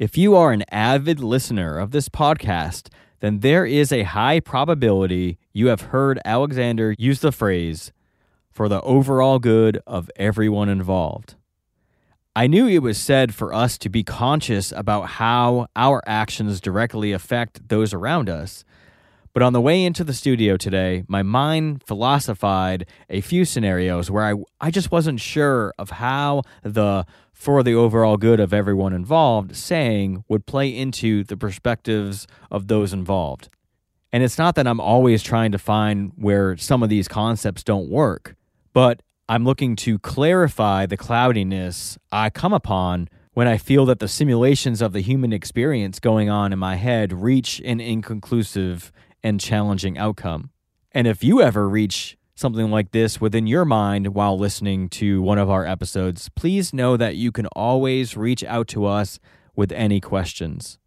If you are an avid listener of this podcast, then there is a high probability you have heard Alexander use the phrase, for the overall good of everyone involved. I knew it was said for us to be conscious about how our actions directly affect those around us, but on the way into the studio today, my mind philosophized a few scenarios where I just wasn't sure of how the for the overall good of everyone involved saying would play into the perspectives of those involved. And it's not that I'm always trying to find where some of these concepts don't work, but I'm looking to clarify the cloudiness I come upon when I feel that the simulations of the human experience going on in my head reach an inconclusive and challenging outcome. And if you ever reach something like this within your mind while listening to one of our episodes, please know that you can always reach out to us with any questions.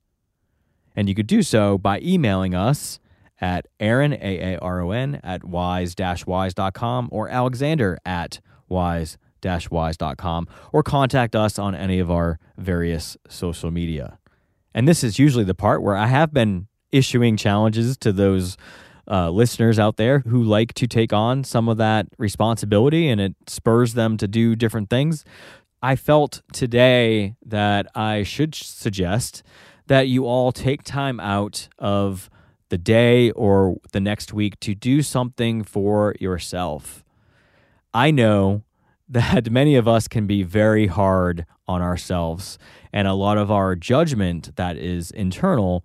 And you could do so by emailing us at Aaron, A-A-R-O-N, at wise-wise.com or Alexander at wise-wise.com, or contact us on any of our various social media. And this is usually the part where I have been issuing challenges to those listeners out there who like to take on some of that responsibility, and it spurs them to do different things. I felt today that I should suggest that you all take time out of the day or the next week to do something for yourself. I know that many of us can be very hard on ourselves, and a lot of our judgment that is internal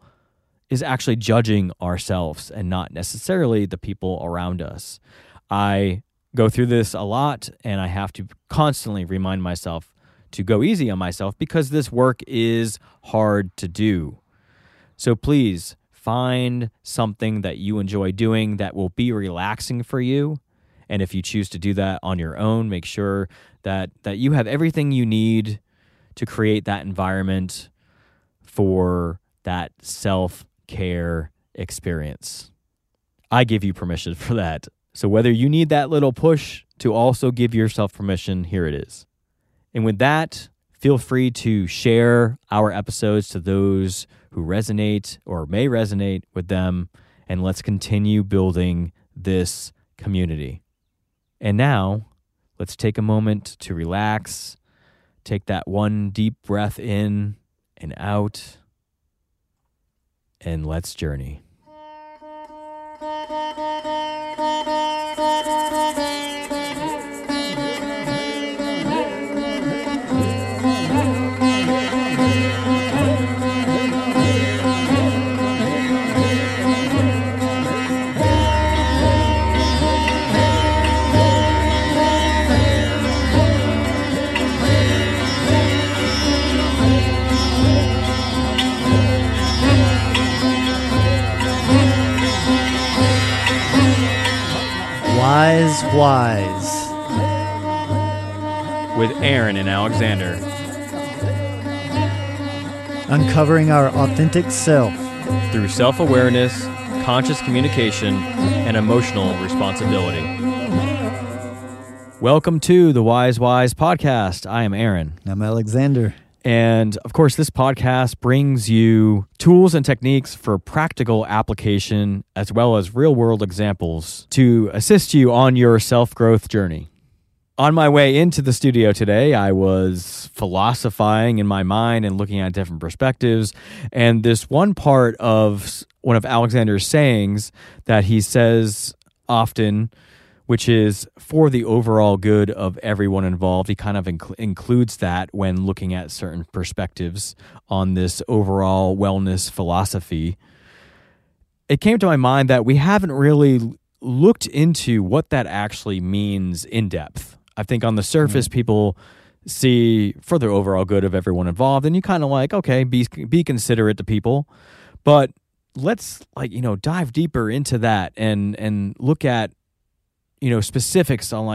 is actually judging ourselves and not necessarily the people around us. I go through this a lot, and I have to constantly remind myself to go easy on myself because this work is hard to do. So please find something that you enjoy doing that will be relaxing for you. And if you choose to do that on your own, make sure that you have everything you need to create that environment for that self-care experience. I give you permission for that. So whether you need that little push to also give yourself permission, here it is. And with that, feel free to share our episodes to those who resonate or may resonate with them, and let's continue building this community. And now, let's take a moment to relax, take that one deep breath in and out, and let's journey. Wise, Wise. With Aaron and Alexander. Uncovering our authentic self through self-awareness, conscious communication, and emotional responsibility. Welcome to the Wise, Wise podcast. I am Aaron. I'm Alexander. And, of course, this podcast brings you tools and techniques for practical application as well as real-world examples to assist you on your self-growth journey. On my way into the studio today, I was philosophizing in my mind and looking at different perspectives. And this one part of one of Alexander's sayings that he says often, which is for the overall good of everyone involved. He kind of includes that when looking at certain perspectives on this overall wellness philosophy. It came to my mind that we haven't really looked into what that actually means in depth. I think on the surface, people see for the overall good of everyone involved, and you kind of like, okay, be considerate to people. But let's dive deeper into that and look at specifics on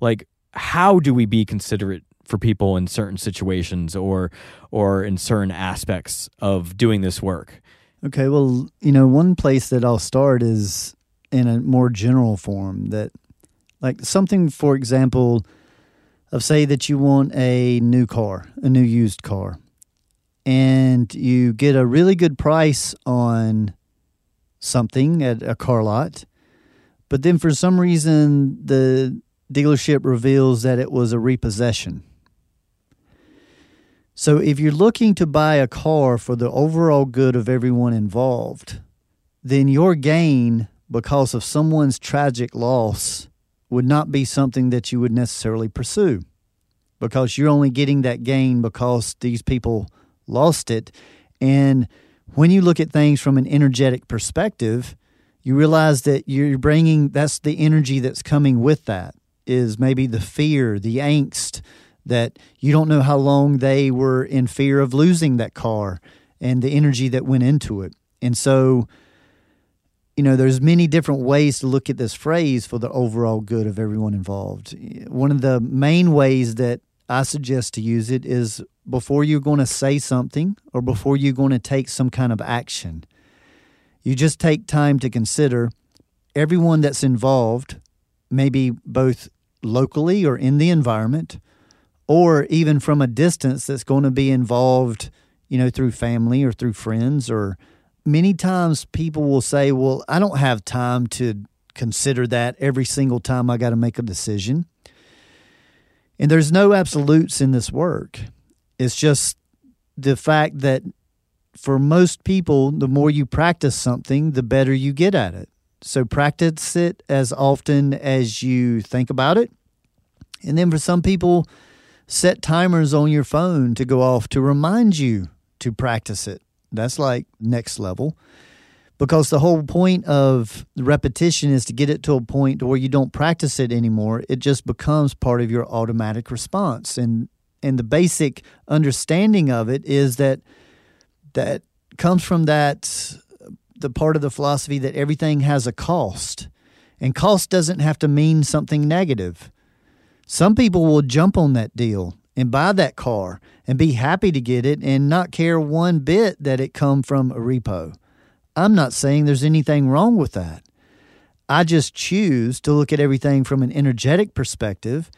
like how do we be considerate for people in certain situations or in certain aspects of doing this work? Okay, well, one place that I'll start is in a more general form that like something, for example, of say that you want a new used car. and you get a really good price on something at a car lot, but then for some reason the dealership reveals that it was a repossession. So if you're looking to buy a car for the overall good of everyone involved, then your gain because of someone's tragic loss would not be something that you would necessarily pursue, because you're only getting that gain because these people lost it. And when you look at things from an energetic perspective, you realize that you're bringing, that's the energy that's coming with that, is maybe the fear, the angst, that you don't know how long they were in fear of losing that car and the energy that went into it. And so, you know, there's many different ways to look at this phrase for the overall good of everyone involved. One of the main ways that I suggest to use it is before you're going to say something or before you're going to take some kind of action. You just take time to consider everyone that's involved, maybe both locally or in the environment, or even from a distance that's going to be involved, you know, through family or through friends. Or many times people will say, well, I don't have time to consider that every single time I got to make a decision. And there's no absolutes in this work. It's just the fact that for most people, the more you practice something, the better you get at it. So practice it as often as you think about it. And then for some people, set timers on your phone to go off to remind you to practice it. That's like next level, because the whole point of repetition is to get it to a point where you don't practice it anymore. It just becomes part of your automatic response. And the basic understanding of it is that comes from the part of the philosophy that everything has a cost, and cost doesn't have to mean something negative. Some people will jump on that deal and buy that car and be happy to get it and not care one bit that it come from a repo. I'm not saying there's anything wrong with that. I just choose to look at everything from an energetic perspective,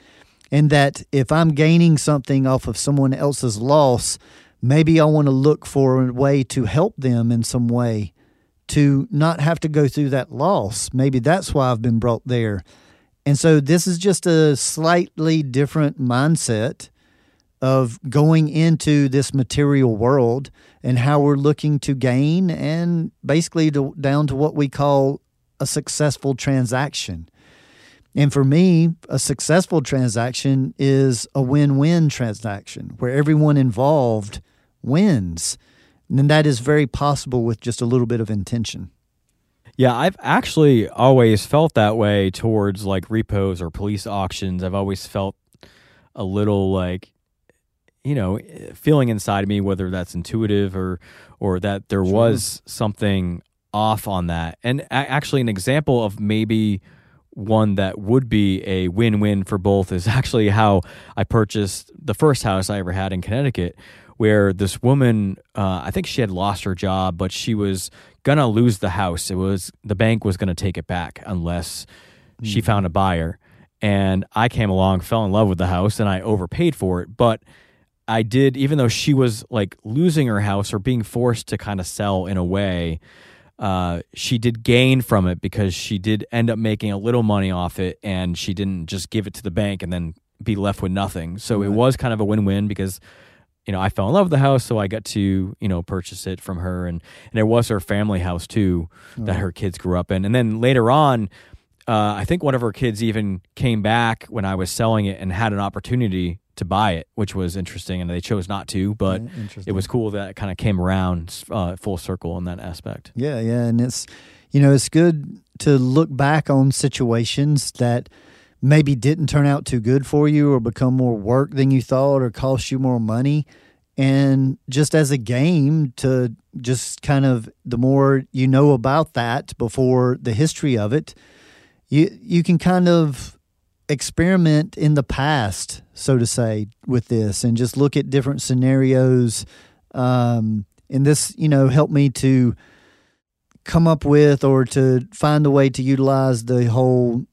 and that if I'm gaining something off of someone else's loss, maybe I want to look for a way to help them in some way to not have to go through that loss. Maybe that's why I've been brought there. And so this is just a slightly different mindset of going into this material world and how we're looking to gain, and basically down to what we call a successful transaction. And for me, a successful transaction is a win-win transaction where everyone involved wins. And that is very possible with just a little bit of intention. Yeah, I've actually always felt that way towards like repos or police auctions. I've always felt a little like, you know, feeling inside of me, whether that's intuitive or that there Sure. was something off on that. And actually an example of maybe one that would be a win-win for both is actually how I purchased the first house I ever had in Connecticut, where this woman, I think she had lost her job, but she was going to lose the house. It was, the bank was going to take it back unless she found a buyer. And I came along, fell in love with the house, and I overpaid for it. But I did, even though she was like losing her house or being forced to kind of sell in a way, she did gain from it, because she did end up making a little money off it, and she didn't just give it to the bank and then be left with nothing. So It was kind of a win-win, because, you know, I fell in love with the house, so I got to, you know, purchase it from her. And it was her family house too that her kids grew up in. And then later on, I think one of her kids even came back when I was selling it and had an opportunity to buy it, which was interesting, and they chose not to, but it was cool that it kind of came around full circle in that aspect. Yeah, and it's, you know, it's good to look back on situations that maybe didn't turn out too good for you or become more work than you thought or cost you more money, and just as a game to just kind of, the more you know about that before the history of it, you can kind of experiment in the past, so to say, with this, and just look at different scenarios. And this, you know, helped me to come up with, or to find a way to utilize the whole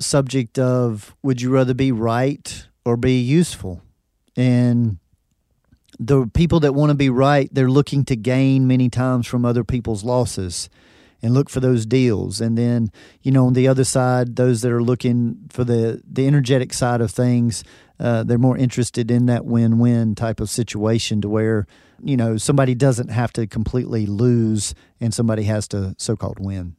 subject of, would you rather be right or be useful? And the people that want to be right, they're looking to gain many times from other people's losses and look for those deals. And then, you know, on the other side, those that are looking for the energetic side of things, they're more interested in that win-win type of situation to where, you know, somebody doesn't have to completely lose and somebody has to so-called win.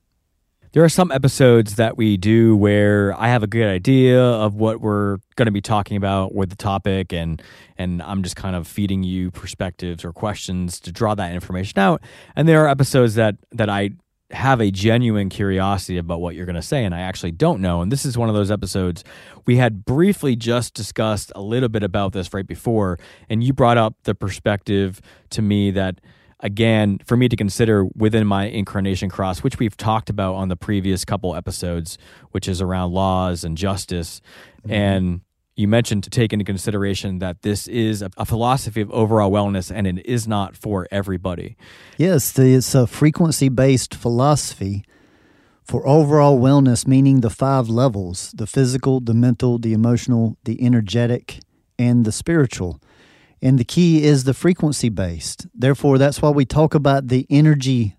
There are some episodes that we do where I have a good idea of what we're going to be talking about with the topic, and I'm just kind of feeding you perspectives or questions to draw that information out. And there are episodes that I have a genuine curiosity about what you're going to say, and I actually don't know. And this is one of those episodes. We had briefly just discussed a little bit about this right before, and you brought up the perspective to me that, again, for me to consider within my incarnation cross, which we've talked about on the previous couple episodes, which is around laws and justice. Mm-hmm. And you mentioned to take into consideration that this is a philosophy of overall wellness and it is not for everybody. Yes, it's a frequency-based philosophy for overall wellness, meaning the 5 levels, the physical, the mental, the emotional, the energetic, and the spiritual. And the key is the frequency-based. Therefore, that's why we talk about the energy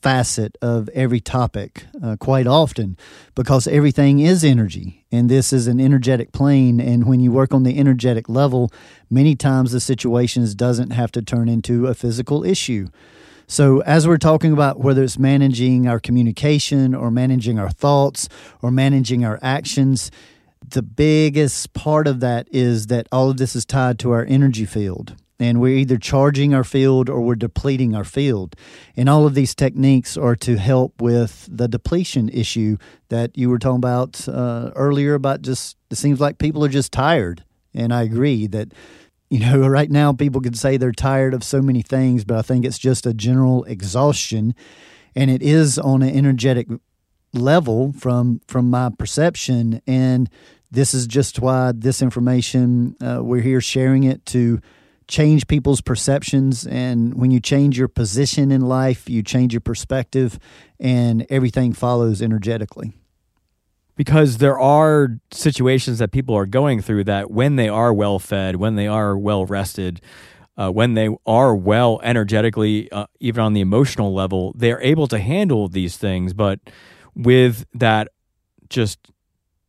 facet of every topic quite often, because everything is energy, and this is an energetic plane. And when you work on the energetic level, many times the situations doesn't have to turn into a physical issue. So as we're talking about whether it's managing our communication or managing our thoughts or managing our actions, the biggest part of that is that all of this is tied to our energy field, and we're either charging our field or we're depleting our field. And all of these techniques are to help with the depletion issue that you were talking about earlier about just, it seems like people are just tired. And I agree that, you know, right now people can say they're tired of so many things, but I think it's just a general exhaustion, and it is on an energetic level from my perception. And this is just why this information, we're here sharing it to change people's perceptions. And when you change your position in life, you change your perspective, and everything follows energetically. Because there are situations that people are going through that when they are well fed, when they are well rested, when they are well energetically, even on the emotional level, they're able to handle these things. But with that just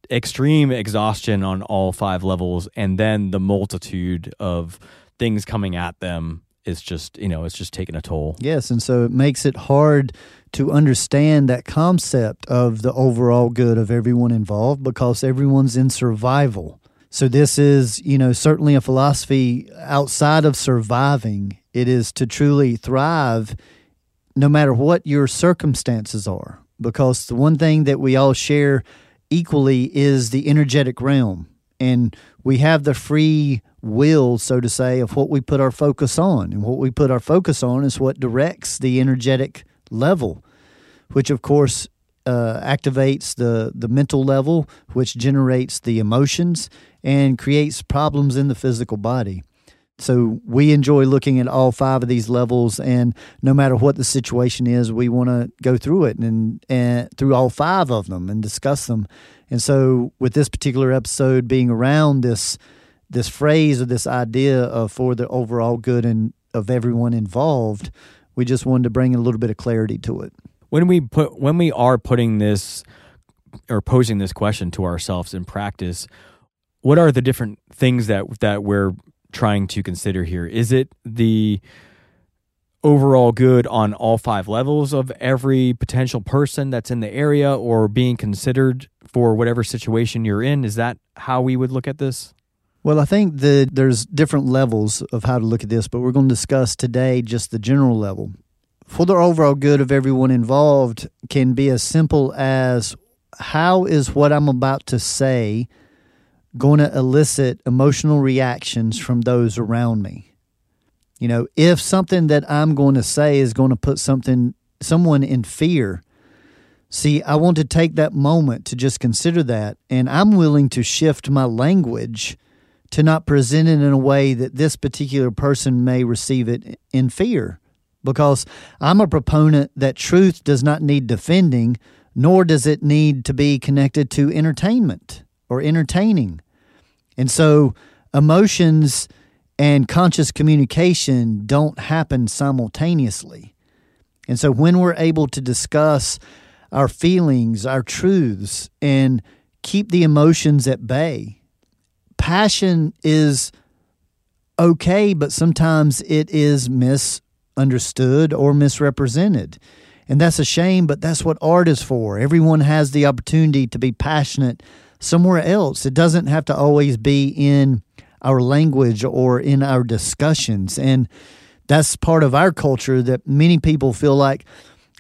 extreme exhaustion on all 5 levels, and then the multitude of things coming at them, is just, you know, it's just taking a toll. Yes, and so it makes it hard to understand that concept of the overall good of everyone involved, because everyone's in survival. So this is, you know, certainly a philosophy outside of surviving. It is to truly thrive no matter what your circumstances are. Because the one thing that we all share equally is the energetic realm. And we have the free will, so to say, of what we put our focus on. And what we put our focus on is what directs the energetic level, which, of course, activates the mental level, which generates the emotions and creates problems in the physical body. So we enjoy looking at all 5 of these levels, and no matter what the situation is, we want to go through it and through all 5 of them and discuss them. And so with this particular episode being around this phrase or this idea of for the overall good and of everyone involved, we just wanted to bring a little bit of clarity to it. When we are putting this or posing this question to ourselves in practice, what are the different things that we're trying to consider here? Is it the overall good on all 5 levels of every potential person that's in the area or being considered for whatever situation you're in? Is that how we would look at this? Well, I think that there's different levels of how to look at this, but we're going to discuss today just the general level. For the overall good of everyone involved can be as simple as, how is what I'm about to say going to elicit emotional reactions from those around me? You know, if something that I'm going to say is going to put someone in fear, see, I want to take that moment to just consider that, and I'm willing to shift my language to not present it in a way that this particular person may receive it in fear, because I'm a proponent that truth does not need defending, nor does it need to be connected to entertainment or entertaining. And so emotions and conscious communication don't happen simultaneously. And so when we're able to discuss our feelings, our truths, and keep the emotions at bay, passion is okay, but sometimes it is misunderstood or misrepresented. And that's a shame, but that's what art is for. Everyone has the opportunity to be passionate somewhere else. It doesn't have to always be in our language or in our discussions. And that's part of our culture, that many people feel like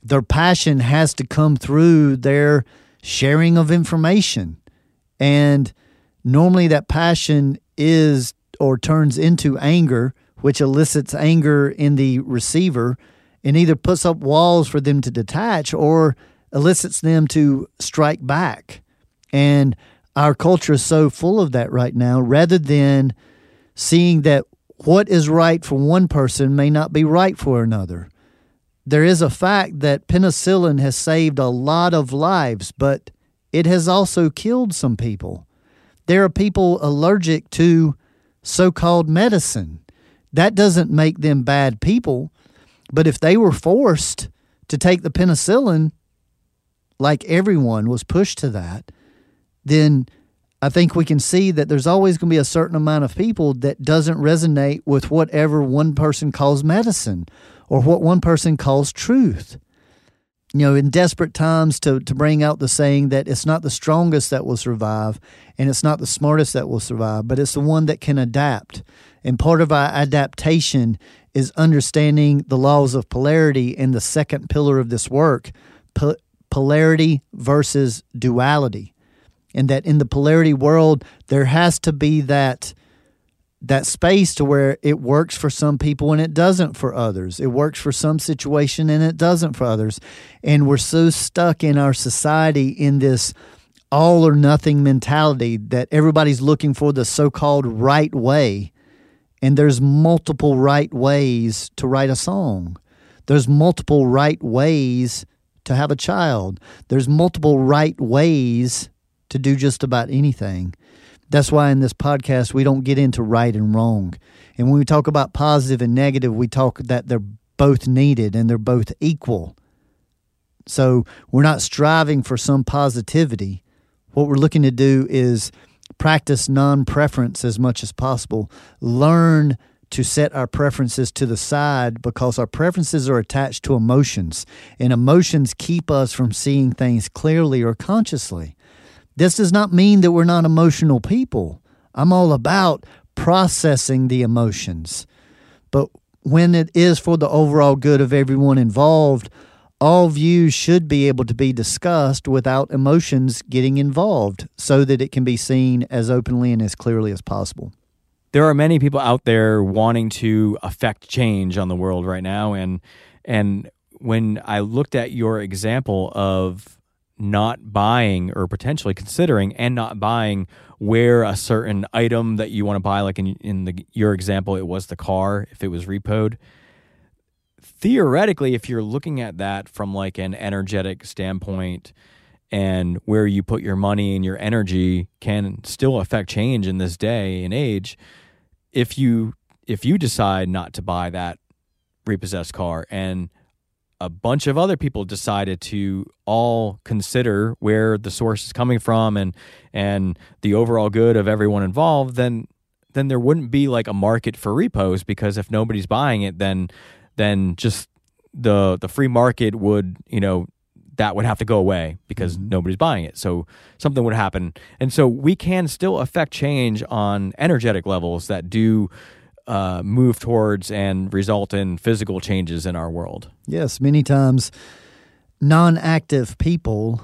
their passion has to come through their sharing of information. And normally that passion is or turns into anger, which elicits anger in the receiver and either puts up walls for them to detach or elicits them to strike back. And our culture is so full of that right now, rather than seeing that what is right for one person may not be right for another. There is a fact that penicillin has saved a lot of lives, but it has also killed some people. There are people allergic to so-called medicine. That doesn't make them bad people, but if they were forced to take the penicillin, like everyone was pushed to that, then I think we can see that there's always going to be a certain amount of people that doesn't resonate with whatever one person calls medicine or what one person calls truth. You know, in desperate times, to bring out the saying that it's not the strongest that will survive and it's not the smartest that will survive, but it's the one that can adapt. And part of our adaptation is understanding the laws of polarity and the second pillar of this work, polarity versus duality. And that in the polarity world, there has to be that space to where it works for some people and it doesn't for others. It works for some situation and it doesn't for others. And we're so stuck in our society in this all or nothing mentality that everybody's looking for the so-called right way. And there's multiple right ways to write a song. There's multiple right ways to have a child. There's multiple right ways to do just about anything. That's why in this podcast, we don't get into right and wrong. And when we talk about positive and negative, we talk that they're both needed and they're both equal. So we're not striving for some positivity. What we're looking to do is practice non-preference as much as possible. Learn to set our preferences to the side, because our preferences are attached to emotions. And emotions keep us from seeing things clearly or consciously. This does not mean that we're not emotional people. I'm all about processing the emotions. But when it is for the overall good of everyone involved, all views should be able to be discussed without emotions getting involved, so that it can be seen as openly and as clearly as possible. There are many people out there wanting to affect change on the world right now. And when I looked at your example of not buying, or potentially considering and not buying, where a certain item that you want to buy, like in your example, it was the car, if it was repoed. Theoretically, if you're looking at that from like an energetic standpoint, and where you put your money and your energy can still affect change in this day and age, if you decide not to buy that repossessed car, and a bunch of other people decided to all consider where the source is coming from and the overall good of everyone involved, then there wouldn't be like a market for repos, because if nobody's buying it, then just the free market would, that would have to go away, because nobody's buying it. So something would happen. And so we can still affect change on energetic levels that do move towards and result in physical changes in our world. Yes, many times non-active people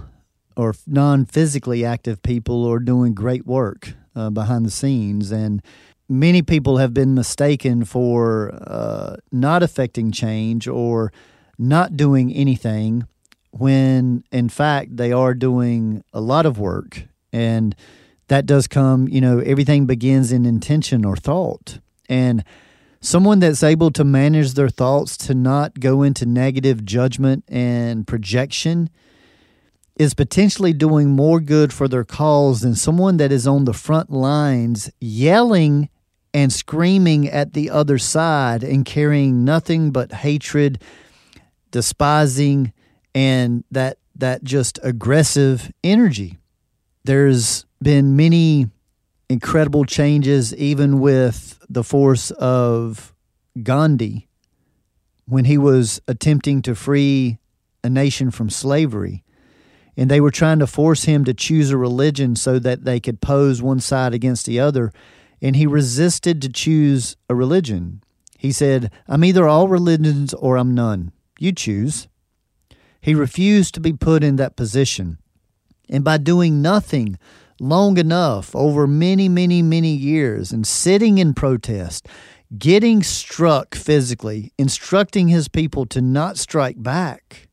or non-physically active people are doing great work behind the scenes, and many people have been mistaken for not affecting change or not doing anything, when in fact they are doing a lot of work. And that does come, everything begins in intention or thought. And someone that's able to manage their thoughts to not go into negative judgment and projection is potentially doing more good for their cause than someone that is on the front lines yelling and screaming at the other side and carrying nothing but hatred, despising, and that just aggressive energy. There's been many incredible changes, even with the force of Gandhi, when he was attempting to free a nation from slavery. And they were trying to force him to choose a religion so that they could pose one side against the other. And he resisted to choose a religion. He said, "I'm either all religions or I'm none. You choose." He refused to be put in that position. And by doing nothing long enough over many, many, many years and sitting in protest, getting struck physically, instructing his people to not strike back,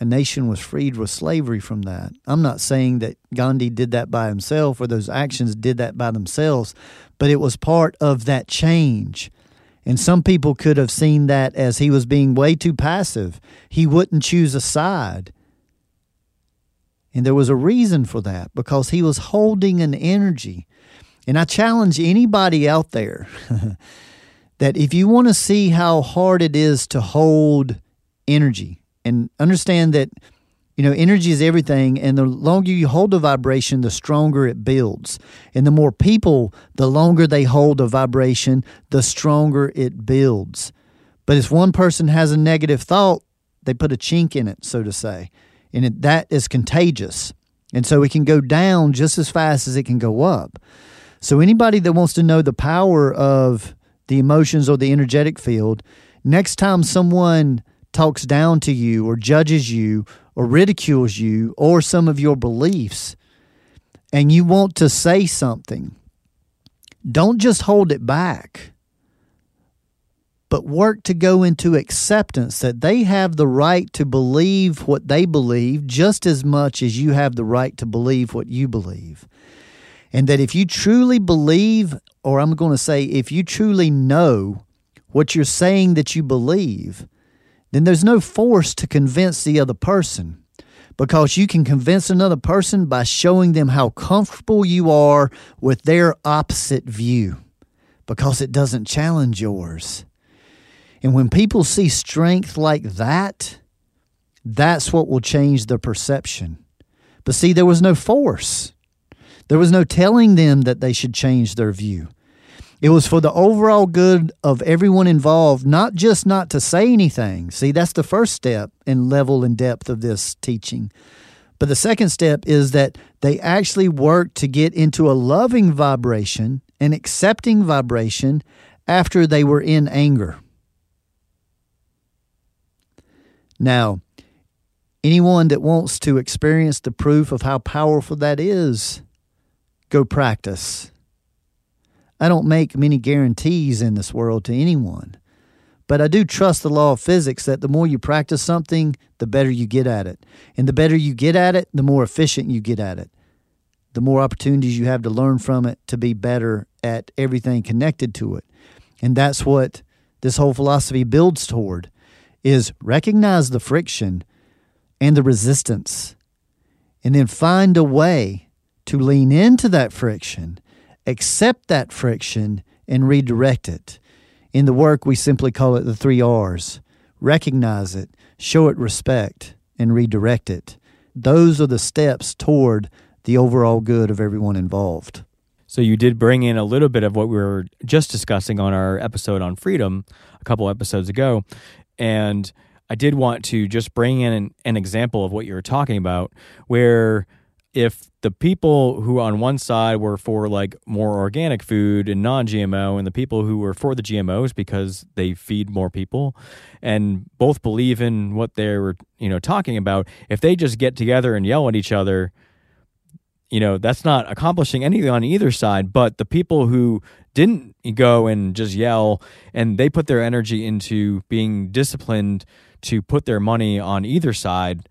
a nation was freed from slavery from that. I'm not saying that Gandhi did that by himself or those actions did that by themselves, but it was part of that change. And some people could have seen that as he was being way too passive. He wouldn't choose a side. And there was a reason for that, because he was holding an energy. And I challenge anybody out there that if you want to see how hard it is to hold energy, and understand that, you know, energy is everything, and the longer you hold a vibration, the stronger it builds. And the more people, the longer they hold a vibration, the stronger it builds. But if one person has a negative thought, they put a chink in it, so to say. And that is contagious. And so it can go down just as fast as it can go up. So anybody that wants to know the power of the emotions or the energetic field, next time someone talks down to you or judges you or ridicules you or some of your beliefs, and you want to say something, don't just hold it back, but work to go into acceptance that they have the right to believe what they believe just as much as you have the right to believe what you believe. And that if you truly believe, or I'm going to say, if you truly know what you're saying that you believe, then there's no force to convince the other person, because you can convince another person by showing them how comfortable you are with their opposite view, because it doesn't challenge yours. And when people see strength like that, that's what will change their perception. But see, there was no force. There was no telling them that they should change their view. It was for the overall good of everyone involved, not just not to say anything. See, that's the first step in level and depth of this teaching. But the second step is that they actually work to get into a loving vibration, an accepting vibration, after they were in anger. Now, anyone that wants to experience the proof of how powerful that is, go practice. I don't make many guarantees in this world to anyone, but I do trust the law of physics that the more you practice something, the better you get at it. And the better you get at it, the more efficient you get at it. The more opportunities you have to learn from it to be better at everything connected to it. And that's what this whole philosophy builds toward, is recognize the friction and the resistance, and then find a way to lean into that friction, accept that friction, and redirect it. In the work, we simply call it the 3 R's. Recognize it, show it respect, and redirect it. Those are the steps toward the overall good of everyone involved. So you did bring in a little bit of what we were just discussing on our episode on freedom a couple episodes ago. And I did want to just bring in an example of what you were talking about, where if the people who on one side were for like more organic food and non-GMO, and the people who were for the GMOs because they feed more people, and both believe in what they were, you know, talking about, if they just get together and yell at each other, you know, that's not accomplishing anything on either side. But the people who didn't go and just yell, and they put their energy into being disciplined to put their money on either side,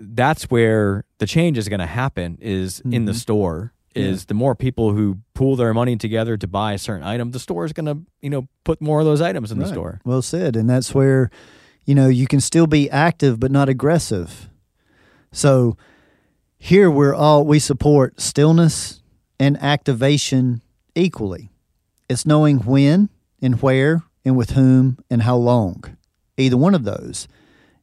that's where the change is going to happen, is in the store, is the more people who pool their money together to buy a certain item, the store is going to, you know, put more of those items in the store. Well said. And that's where, you know, you can still be active, but not aggressive. So here we support stillness, and activation equally. It's knowing when and where and with whom and how long, either one of those.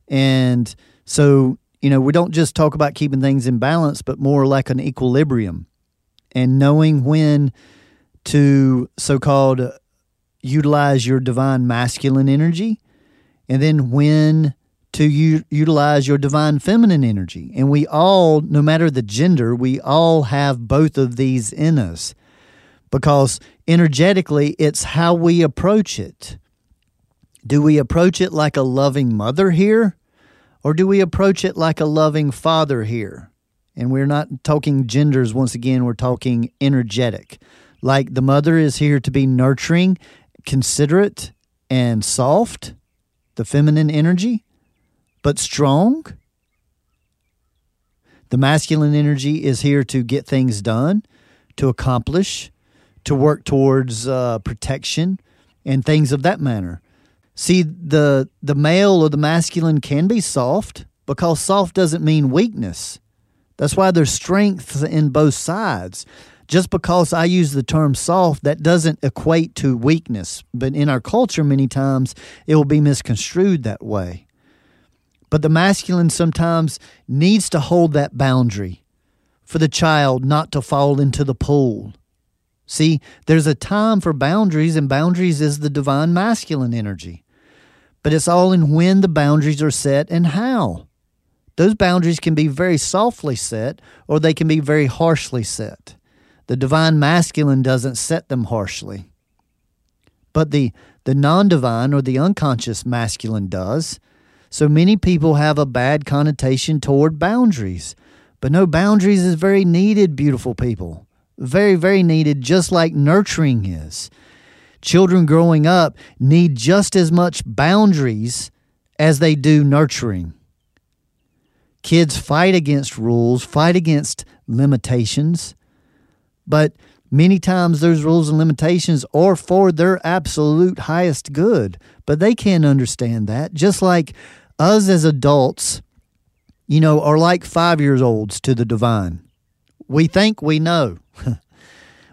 And so, you know, we don't just talk about keeping things in balance, but more like an equilibrium and knowing when to so-called utilize your divine masculine energy and then when to utilize your divine feminine energy. And we all, no matter the gender, we all have both of these in us because energetically it's how we approach it. Do we approach it like a loving mother here? Or do we approach it like a loving father here? And we're not talking genders. Once again, we're talking energetic. Like the mother is here to be nurturing, considerate, and soft, the feminine energy, but strong. The masculine energy is here to get things done, to accomplish, to work towards protection, and things of that manner. See, the male or the masculine can be soft because soft doesn't mean weakness. That's why there's strengths in both sides. Just because I use the term soft, that doesn't equate to weakness. But in our culture, many times, it will be misconstrued that way. But the masculine sometimes needs to hold that boundary for the child not to fall into the pool. See, there's a time for boundaries, and boundaries is the divine masculine energy. But it's all in when the boundaries are set and how. Those boundaries can be very softly set, or they can be very harshly set. The divine masculine doesn't set them harshly. But the non-divine or the unconscious masculine does. So many people have a bad connotation toward boundaries. But no, boundaries is very needed, beautiful people. Very, very needed, just like nurturing is. Children growing up need just as much boundaries as they do nurturing. Kids fight against rules, fight against limitations, but many times those rules and limitations are for their absolute highest good. But they can't understand that. Just like us as adults, you know, are like 5-year-olds to the divine. We think we know.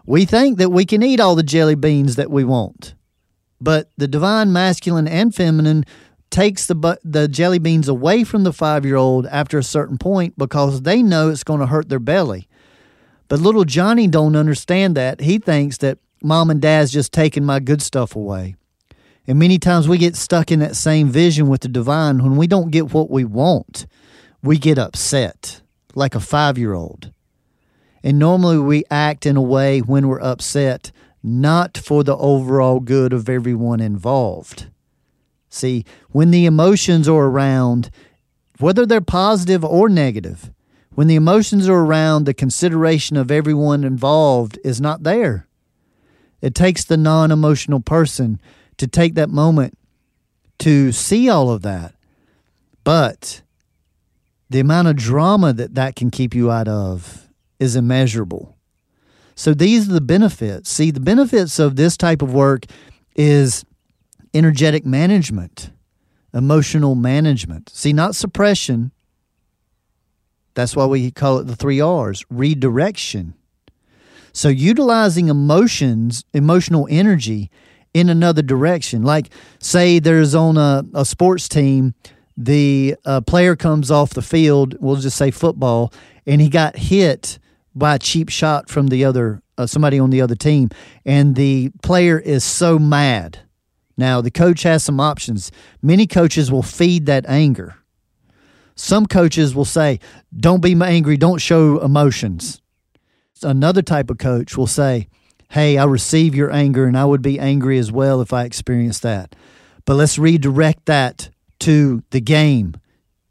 We think that we can eat all the jelly beans that we want. But the divine masculine and feminine takes the jelly beans away from the 5-year-old after a certain point because they know it's going to hurt their belly. But little Johnny don't understand that. He thinks that mom and dad's just taking my good stuff away. And many times we get stuck in that same vision with the divine. When we don't get what we want, we get upset like a 5-year-old. And normally we act in a way when we're upset, not for the overall good of everyone involved. See, when the emotions are around, whether they're positive or negative, when the emotions are around, the consideration of everyone involved is not there. It takes the non-emotional person to take that moment to see all of that. But the amount of drama that can keep you out of is immeasurable. So these are the benefits. See, the benefits of this type of work is energetic management, emotional management. See, not suppression. That's why we call it the 3 R's, redirection. So utilizing emotions, emotional energy in another direction. Like say there's on a sports team, the player comes off the field, we'll just say football, and he got hit by a cheap shot from the other somebody on the other team, and the player is so mad. Now, the coach has some options. Many coaches will feed that anger. Some coaches will say, don't be angry, don't show emotions. Another type of coach will say, hey, I receive your anger, and I would be angry as well if I experienced that. But let's redirect that to the game.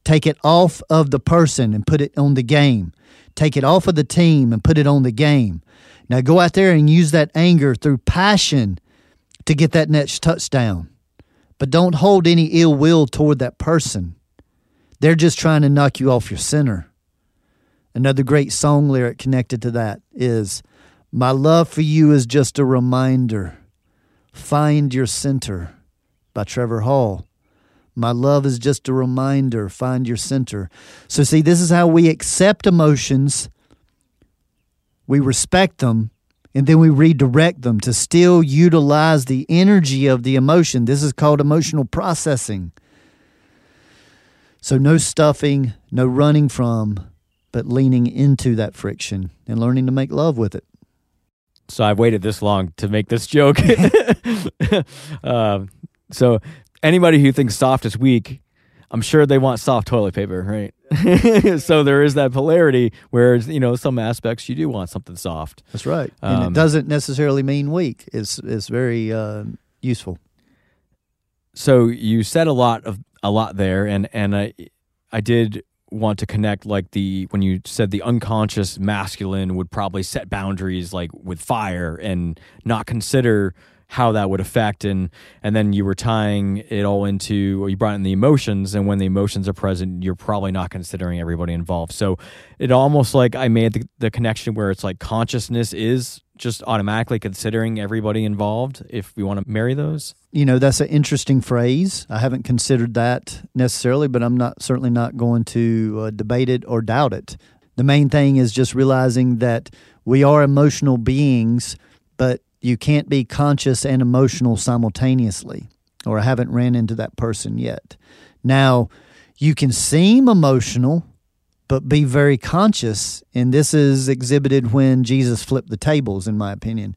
Take it off of the person and put it on the game. Take it off of the team and put it on the game. Now go out there and use that anger through passion to get that next touchdown. But don't hold any ill will toward that person. They're just trying to knock you off your center. Another great song lyric connected to that is, my love for you is just a reminder. Find your center, by Trevor Hall. My love is just a reminder. Find your center. So see, this is how we accept emotions we respect them, and then we redirect them to still utilize the energy of the emotion. This is called emotional processing. So no stuffing, no running from, but leaning into that friction and learning to make love with it. So I've waited this long to make this joke. So anybody who thinks soft is weak, I'm sure they want soft toilet paper, right? So there is that polarity where, some aspects you do want something soft. That's right. And it doesn't necessarily mean weak. It's very useful. So you said a lot there, and I did want to connect, when you said the unconscious masculine would probably set boundaries with fire and not consider how that would affect, and then you were tying it all into, or you brought in the emotions, and when the emotions are present, you're probably not considering everybody involved. So it almost I made the connection where it's consciousness is just automatically considering everybody involved if we want to marry those. That's an interesting phrase. I haven't considered that necessarily, but I'm certainly not going to debate it or doubt it. The main thing is just realizing that we are emotional beings, but you can't be conscious and emotional simultaneously, or I haven't ran into that person yet. Now, you can seem emotional, but be very conscious, and this is exhibited when Jesus flipped the tables, in my opinion.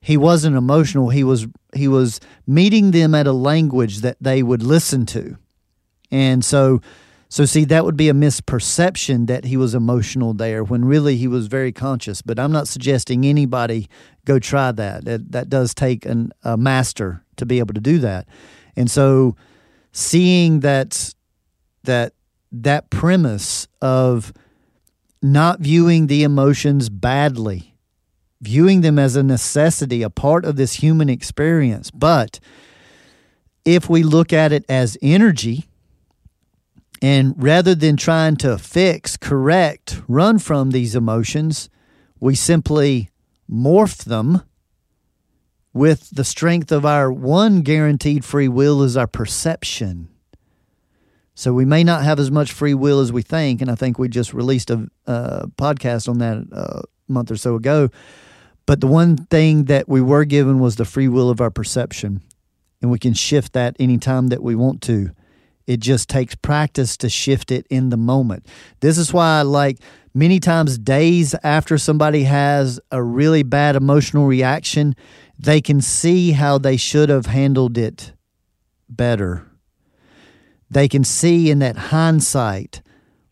He wasn't emotional. He was meeting them at a language that they would listen to. And so see, that would be a misperception that he was emotional there when really he was very conscious. But I'm not suggesting anybody go try that. That does take a master to be able to do that. And so seeing that premise of not viewing the emotions badly, viewing them as a necessity, a part of this human experience. But if we look at it as energy, and rather than trying to fix, correct, run from these emotions, we simply morph them with the strength of our one guaranteed free will is our perception. So we may not have as much free will as we think, and I think we just released a podcast on that a month or so ago. But the one thing that we were given was the free will of our perception, and we can shift that anytime that we want to. It just takes practice to shift it in the moment. This is why, many times days after somebody has a really bad emotional reaction, they can see how they should have handled it better. They can see in that hindsight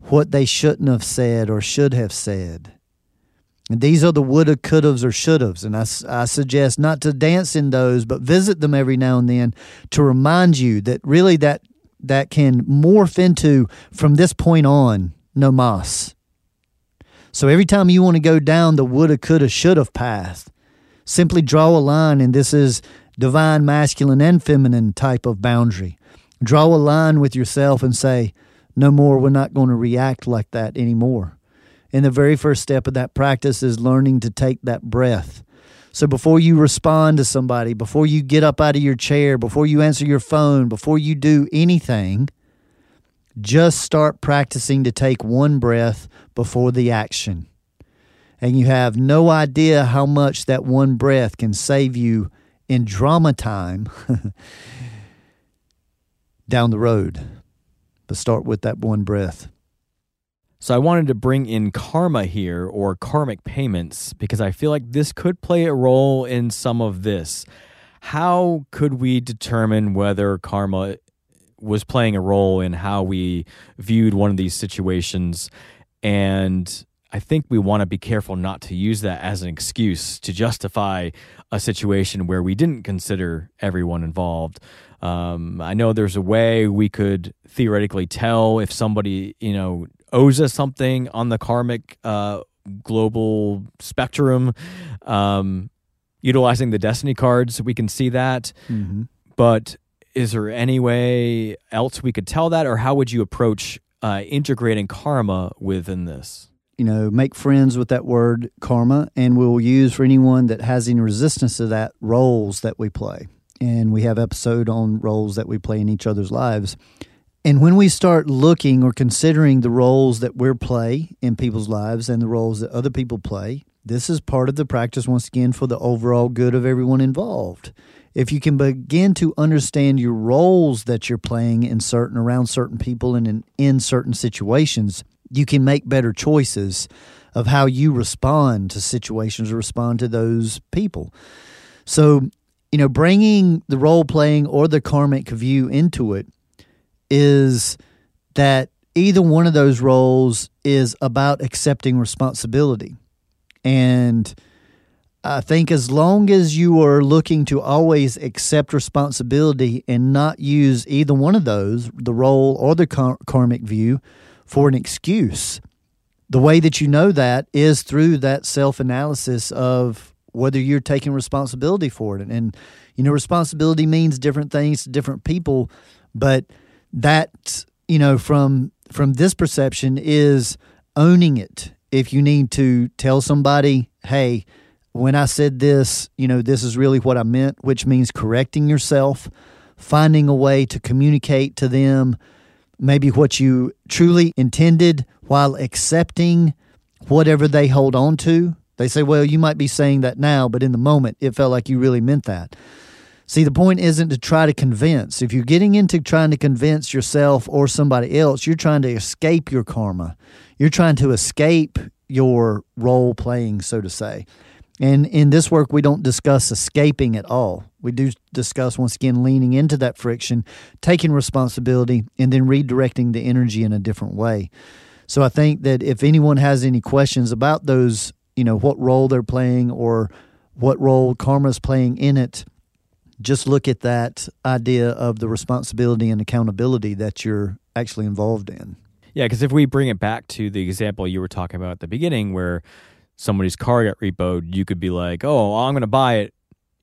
what they shouldn't have said or should have said. And these are the woulda, couldas, or shouldas. And I suggest not to dance in those, but visit them every now and then to remind you that really that can morph into, from this point on, no mas. So every time you want to go down the woulda, coulda, shoulda path, simply draw a line, and this is divine masculine and feminine type of boundary. Draw a line with yourself and say, no more, we're not going to react like that anymore. And the very first step of that practice is learning to take that breath. So before you respond to somebody, before you get up out of your chair, before you answer your phone, before you do anything, just start practicing to take one breath before the action. And you have no idea how much that one breath can save you in drama time down the road. But start with that one breath. So I wanted to bring in karma here, or karmic payments, because I feel like this could play a role in some of this. How could we determine whether karma was playing a role in how we viewed one of these situations? And I think we want to be careful not to use that as an excuse to justify a situation where we didn't consider everyone involved. I know there's a way we could theoretically tell if somebody, owes us something on the karmic global spectrum. Utilizing the destiny cards, we can see that. Mm-hmm. But is there any way else we could tell that, or how would you approach integrating karma within this? Make friends with that word karma, and we'll use for anyone that has any resistance to that, roles that we play. And we have episode on roles that we play in each other's lives. And when we start looking or considering the roles that we play in people's lives and the roles that other people play, This is part of the practice, once again, for the overall good of everyone involved. If you can begin to understand your roles that you're playing in certain, around certain people and in certain situations, you can make better choices of how you respond to situations or respond to those people. So, you know, bringing the role-playing or the karmic view into it is that either one of those roles is about accepting responsibility. And I think as long as you are looking to always accept responsibility and not use either one of those, the role or the karmic view, for an excuse, the way that you know that is through that self-analysis of whether you're taking responsibility for it. And, you know, responsibility means different things to different people, but that, you know, from this perception is owning it. If you need to tell somebody, hey, when I said this, you know, this is really what I meant, which means correcting yourself, finding a way to communicate to them maybe what you truly intended while accepting whatever they hold on to. They say, well, you might be saying that now, but in the moment, it felt like you really meant that. See, the point isn't to try to convince. If you're getting into trying to convince yourself or somebody else, you're trying to escape your karma. You're trying to escape your role playing, so to say. And in this work, we don't discuss escaping at all. We do discuss, once again, leaning into that friction, taking responsibility, and then redirecting the energy in a different way. So I think that if anyone has any questions about those, you know, what role they're playing or what role karma is playing in it, just look at that idea of the responsibility and accountability that you're actually involved in. Yeah, because if we bring it back to the example you were talking about at the beginning where somebody's car got repoed, you could be like, oh, I'm going to buy it.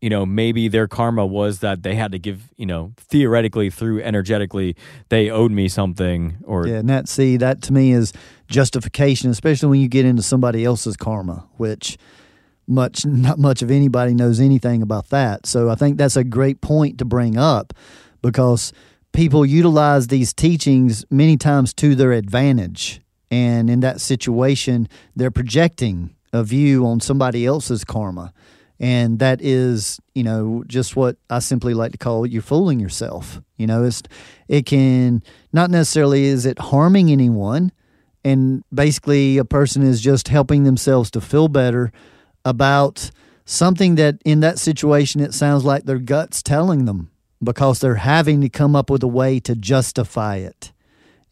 You know, maybe their karma was that they had to give, you know, theoretically through energetically, they owed me something. Or yeah, and that, see, that to me is justification, especially when you get into somebody else's karma, which... not much of anybody knows anything about that. So I think that's a great point to bring up because people utilize these teachings many times to their advantage. And in that situation, they're projecting a view on somebody else's karma. And that is, you know, just what I simply like to call you're fooling yourself. You know, it can not necessarily is it harming anyone. And basically a person is just helping themselves to feel better about something that in that situation, it sounds like their gut's telling them because they're having to come up with a way to justify it.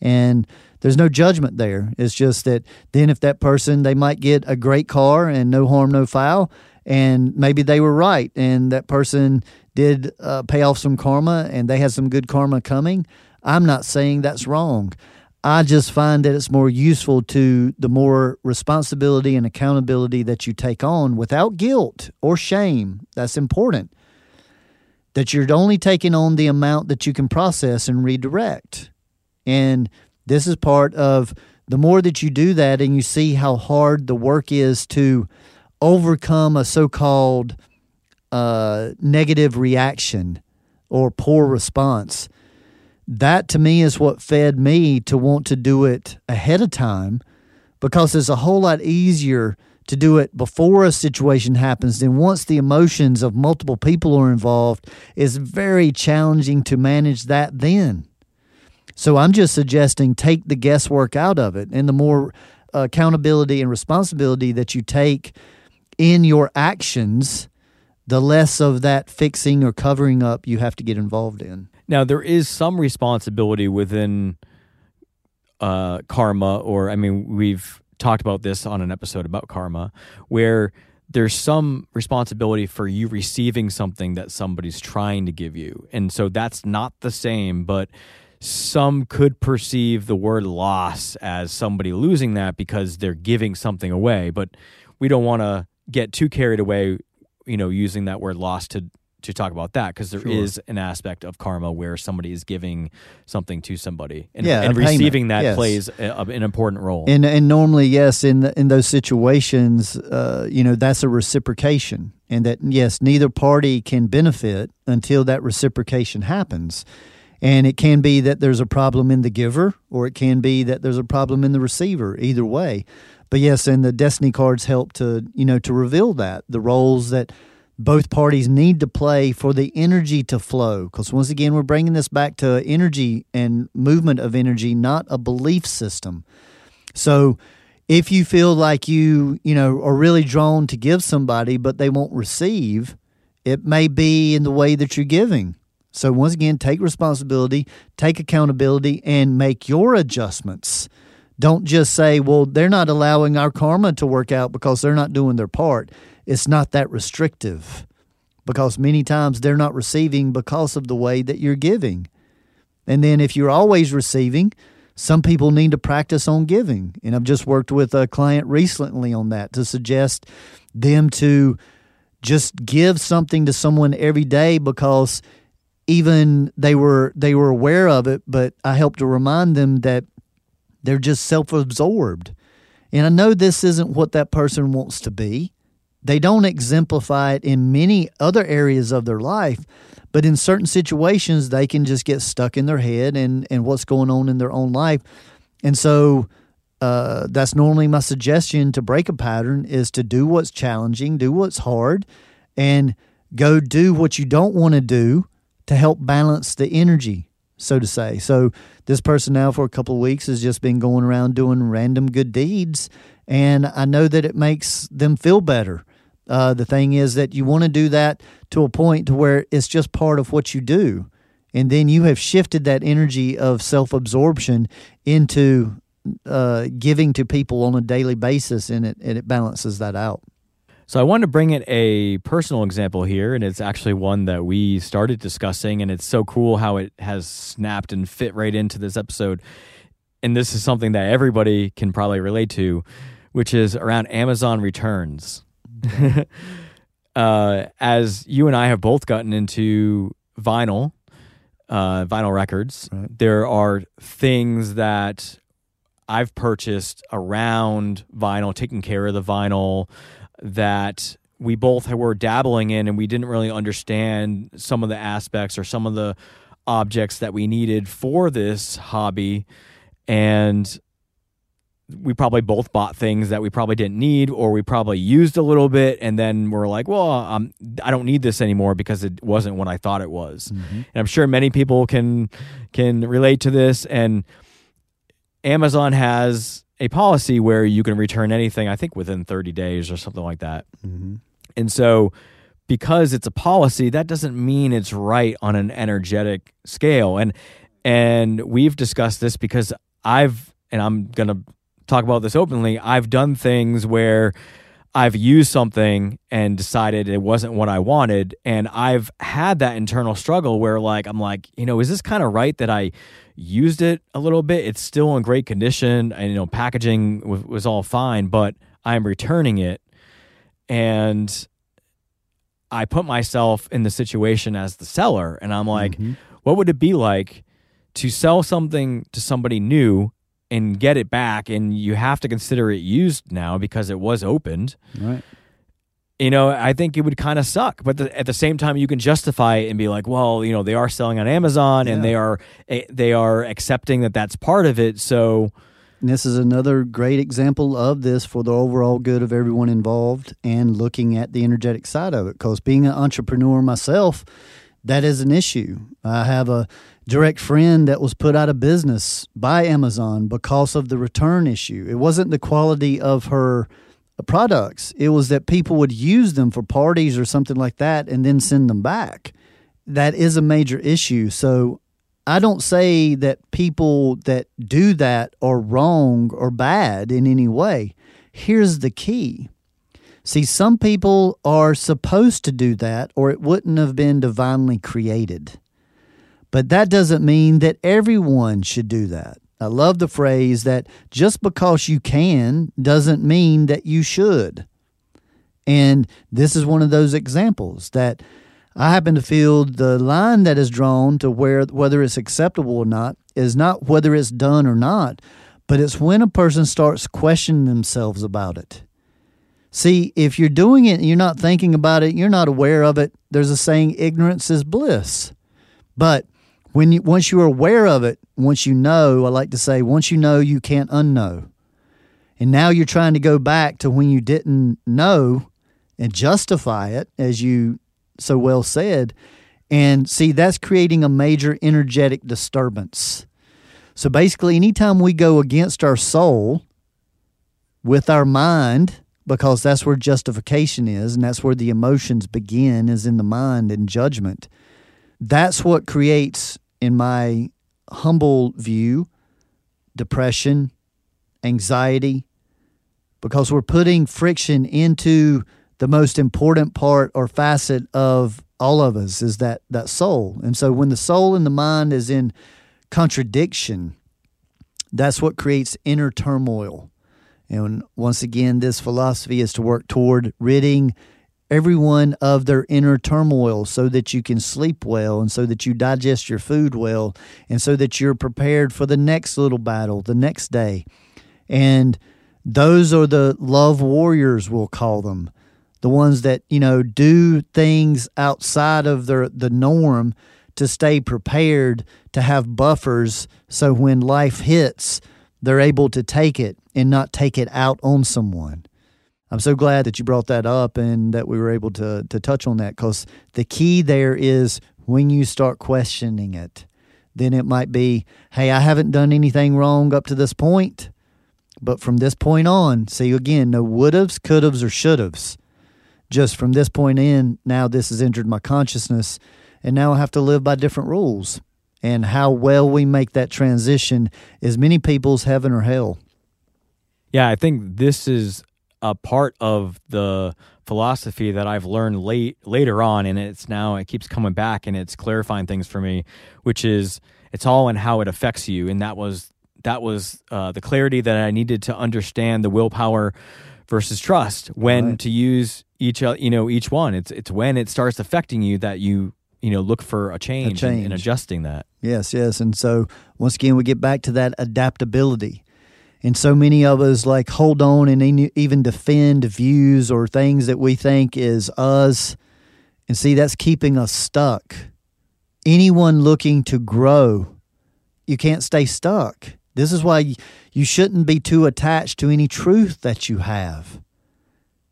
And there's no judgment there. It's just that then if that person, they might get a great car and no harm, no foul, and maybe they were right. And that person did pay off some karma and they had some good karma coming. I'm not saying that's wrong. I just find that it's more useful to the more responsibility and accountability that you take on without guilt or shame. That's important. That you're only taking on the amount that you can process and redirect. And this is part of the more that you do that and you see how hard the work is to overcome a so-called negative reaction or poor response. That, to me, is what fed me to want to do it ahead of time because it's a whole lot easier to do it before a situation happens than once the emotions of multiple people are involved. It's very challenging to manage that then. So I'm just suggesting take the guesswork out of it. And the more accountability and responsibility that you take in your actions, the less of that fixing or covering up you have to get involved in. Now, there is some responsibility within karma, or, I mean, we've talked about this on an episode about karma, where there's some responsibility for you receiving something that somebody's trying to give you. And so that's not the same, but some could perceive the word loss as somebody losing that because they're giving something away. But we don't want to get too carried away, you know, using that word loss to talk about that, because there is an aspect of karma where somebody is giving something to somebody and receiving that plays an important role. And normally, yes, in those situations, you know, that's a reciprocation, and that, yes, neither party can benefit until that reciprocation happens. And it can be that there's a problem in the giver, or it can be that there's a problem in the receiver, either way. But yes, and the destiny cards help to, to reveal that, the roles that both parties need to play for the energy to flow. Because once again, we're bringing this back to energy and movement of energy, not a belief system. So if you feel like you are really drawn to give somebody, but they won't receive, it may be in the way that you're giving. So once again, take responsibility, take accountability, and make your adjustments. Don't just say, well, they're not allowing our karma to work out because they're not doing their part. It's not that restrictive, because many times they're not receiving because of the way that you're giving. And then if you're always receiving, some people need to practice on giving. And I've just worked with a client recently on that to suggest them to just give something to someone every day, because even they were aware of it, but I helped to remind them that they're just self-absorbed. And I know this isn't what that person wants to be. They don't exemplify it in many other areas of their life, but in certain situations, they can just get stuck in their head and what's going on in their own life. And so that's normally my suggestion to break a pattern, is to do what's challenging, do what's hard, and go do what you don't want to do to help balance the energy, so to say. So this person now for a couple of weeks has just been going around doing random good deeds, and I know that it makes them feel better. The thing is that you want to do that to a point to where it's just part of what you do. And then you have shifted that energy of self-absorption into giving to people on a daily basis, and it balances that out. So I want to bring in a personal example here, and it's actually one that we started discussing, and it's so cool how it has snapped and fit right into this episode. And this is something that everybody can probably relate to, which is around Amazon returns. As you and I have both gotten into vinyl records, right, there are things that I've purchased around vinyl, taking care of the vinyl, that we both were dabbling in, and we didn't really understand some of the aspects or some of the objects that we needed for this hobby. And we probably both bought things that we probably didn't need, or we probably used a little bit, and then we're like, well, I don't need this anymore because it wasn't what I thought it was. Mm-hmm. And I'm sure many people can relate to this. And Amazon has a policy where you can return anything, I think, within 30 days or something like that. Mm-hmm. And so because it's a policy, that doesn't mean it's right on an energetic scale. And we've discussed this because I'm going to talk about this openly, I've done things where I've used something and decided it wasn't what I wanted. And I've had that internal struggle where I'm like, is this kind of right that I used it a little bit? It's still in great condition, and packaging was all fine, but I'm returning it. And I put myself in the situation as the seller, and I'm like, mm-hmm, what would it be like to sell something to somebody new and get it back, and you have to consider it used now because it was opened? Right. I think it would kind of suck, but at the same time, you can justify it and be like, well, they are selling on Amazon, yeah, and they are accepting that that's part of it. So, and this is another great example of this for the overall good of everyone involved, and looking at the energetic side of it, because being an entrepreneur myself, that is an issue. I have a direct friend that was put out of business by Amazon because of the return issue. It wasn't the quality of her products. It was that people would use them for parties or something like that and then send them back. That is a major issue. So I don't say that people that do that are wrong or bad in any way. Here's the key. See, some people are supposed to do that, or it wouldn't have been divinely created. But that doesn't mean that everyone should do that. I love the phrase that just because you can doesn't mean that you should. And this is one of those examples that I happen to feel the line that is drawn to where whether it's acceptable or not is not whether it's done or not, but it's when a person starts questioning themselves about it. See, if you're doing it and you're not thinking about it, you're not aware of it, there's a saying, ignorance is bliss. But once you're aware of it, once you know, I like to say, once you know, you can't unknow. And now you're trying to go back to when you didn't know and justify it, as you so well said. And see, that's creating a major energetic disturbance. So basically, anytime we go against our soul with our mind, because that's where justification is, and that's where the emotions begin, is in the mind and judgment. That's what creates, in my humble view, depression, anxiety, because we're putting friction into the most important part or facet of all of us, is that soul. And so when the soul and the mind is in contradiction, that's what creates inner turmoil. And once again, this philosophy is to work toward ridding everyone of their inner turmoil so that you can sleep well, and so that you digest your food well, and so that you're prepared for the next little battle the next day. And those are the love warriors, we'll call them, the ones that, do things outside of the norm to stay prepared, to have buffers, so when life hits, they're able to take it and not take it out on someone. I'm so glad that you brought that up and that we were able to touch on that, because the key there is when you start questioning it, then it might be, hey, I haven't done anything wrong up to this point, but from this point on, see, again, no would'ves, could'ves, or should'ves. Just from this point in, now this has entered my consciousness, and now I have to live by different rules. And how well we make that transition is many people's heaven or hell. Yeah, I think this is a part of the philosophy that I've learned later on, and it keeps coming back, and it's clarifying things for me, which is it's all in how it affects you. And that was the clarity that I needed to understand the willpower versus trust, when to use each one. It's when it starts affecting you that you look for a change. And adjusting that. Yes. And so once again, we get back to that adaptability. And so many of us hold on and even defend views or things that we think is us. And see, that's keeping us stuck. Anyone looking to grow, you can't stay stuck. This is why you shouldn't be too attached to any truth that you have.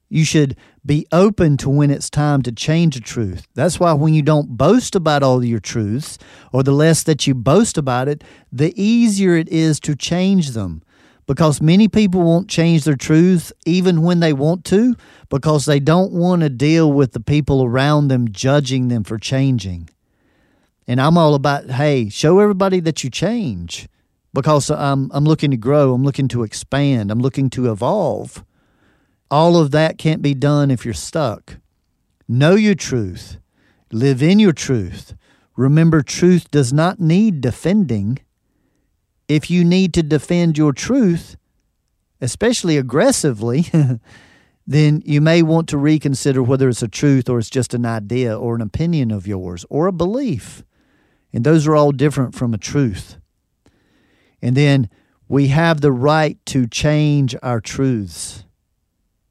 You should be open to when it's time to change a truth. That's why when you don't boast about all your truths, or the less that you boast about it, the easier it is to change them. Because many people won't change their truths even when they want to, because they don't want to deal with the people around them judging them for changing. And I'm all about, hey, show everybody that you change, because I'm looking to grow, I'm looking to expand, I'm looking to evolve. All of that can't be done if you're stuck. Know your truth. Live in your truth. Remember, truth does not need defending. If you need to defend your truth, especially aggressively, then you may want to reconsider whether it's a truth or it's just an idea or an opinion of yours or a belief. And those are all different from a truth. And then we have the right to change our truths.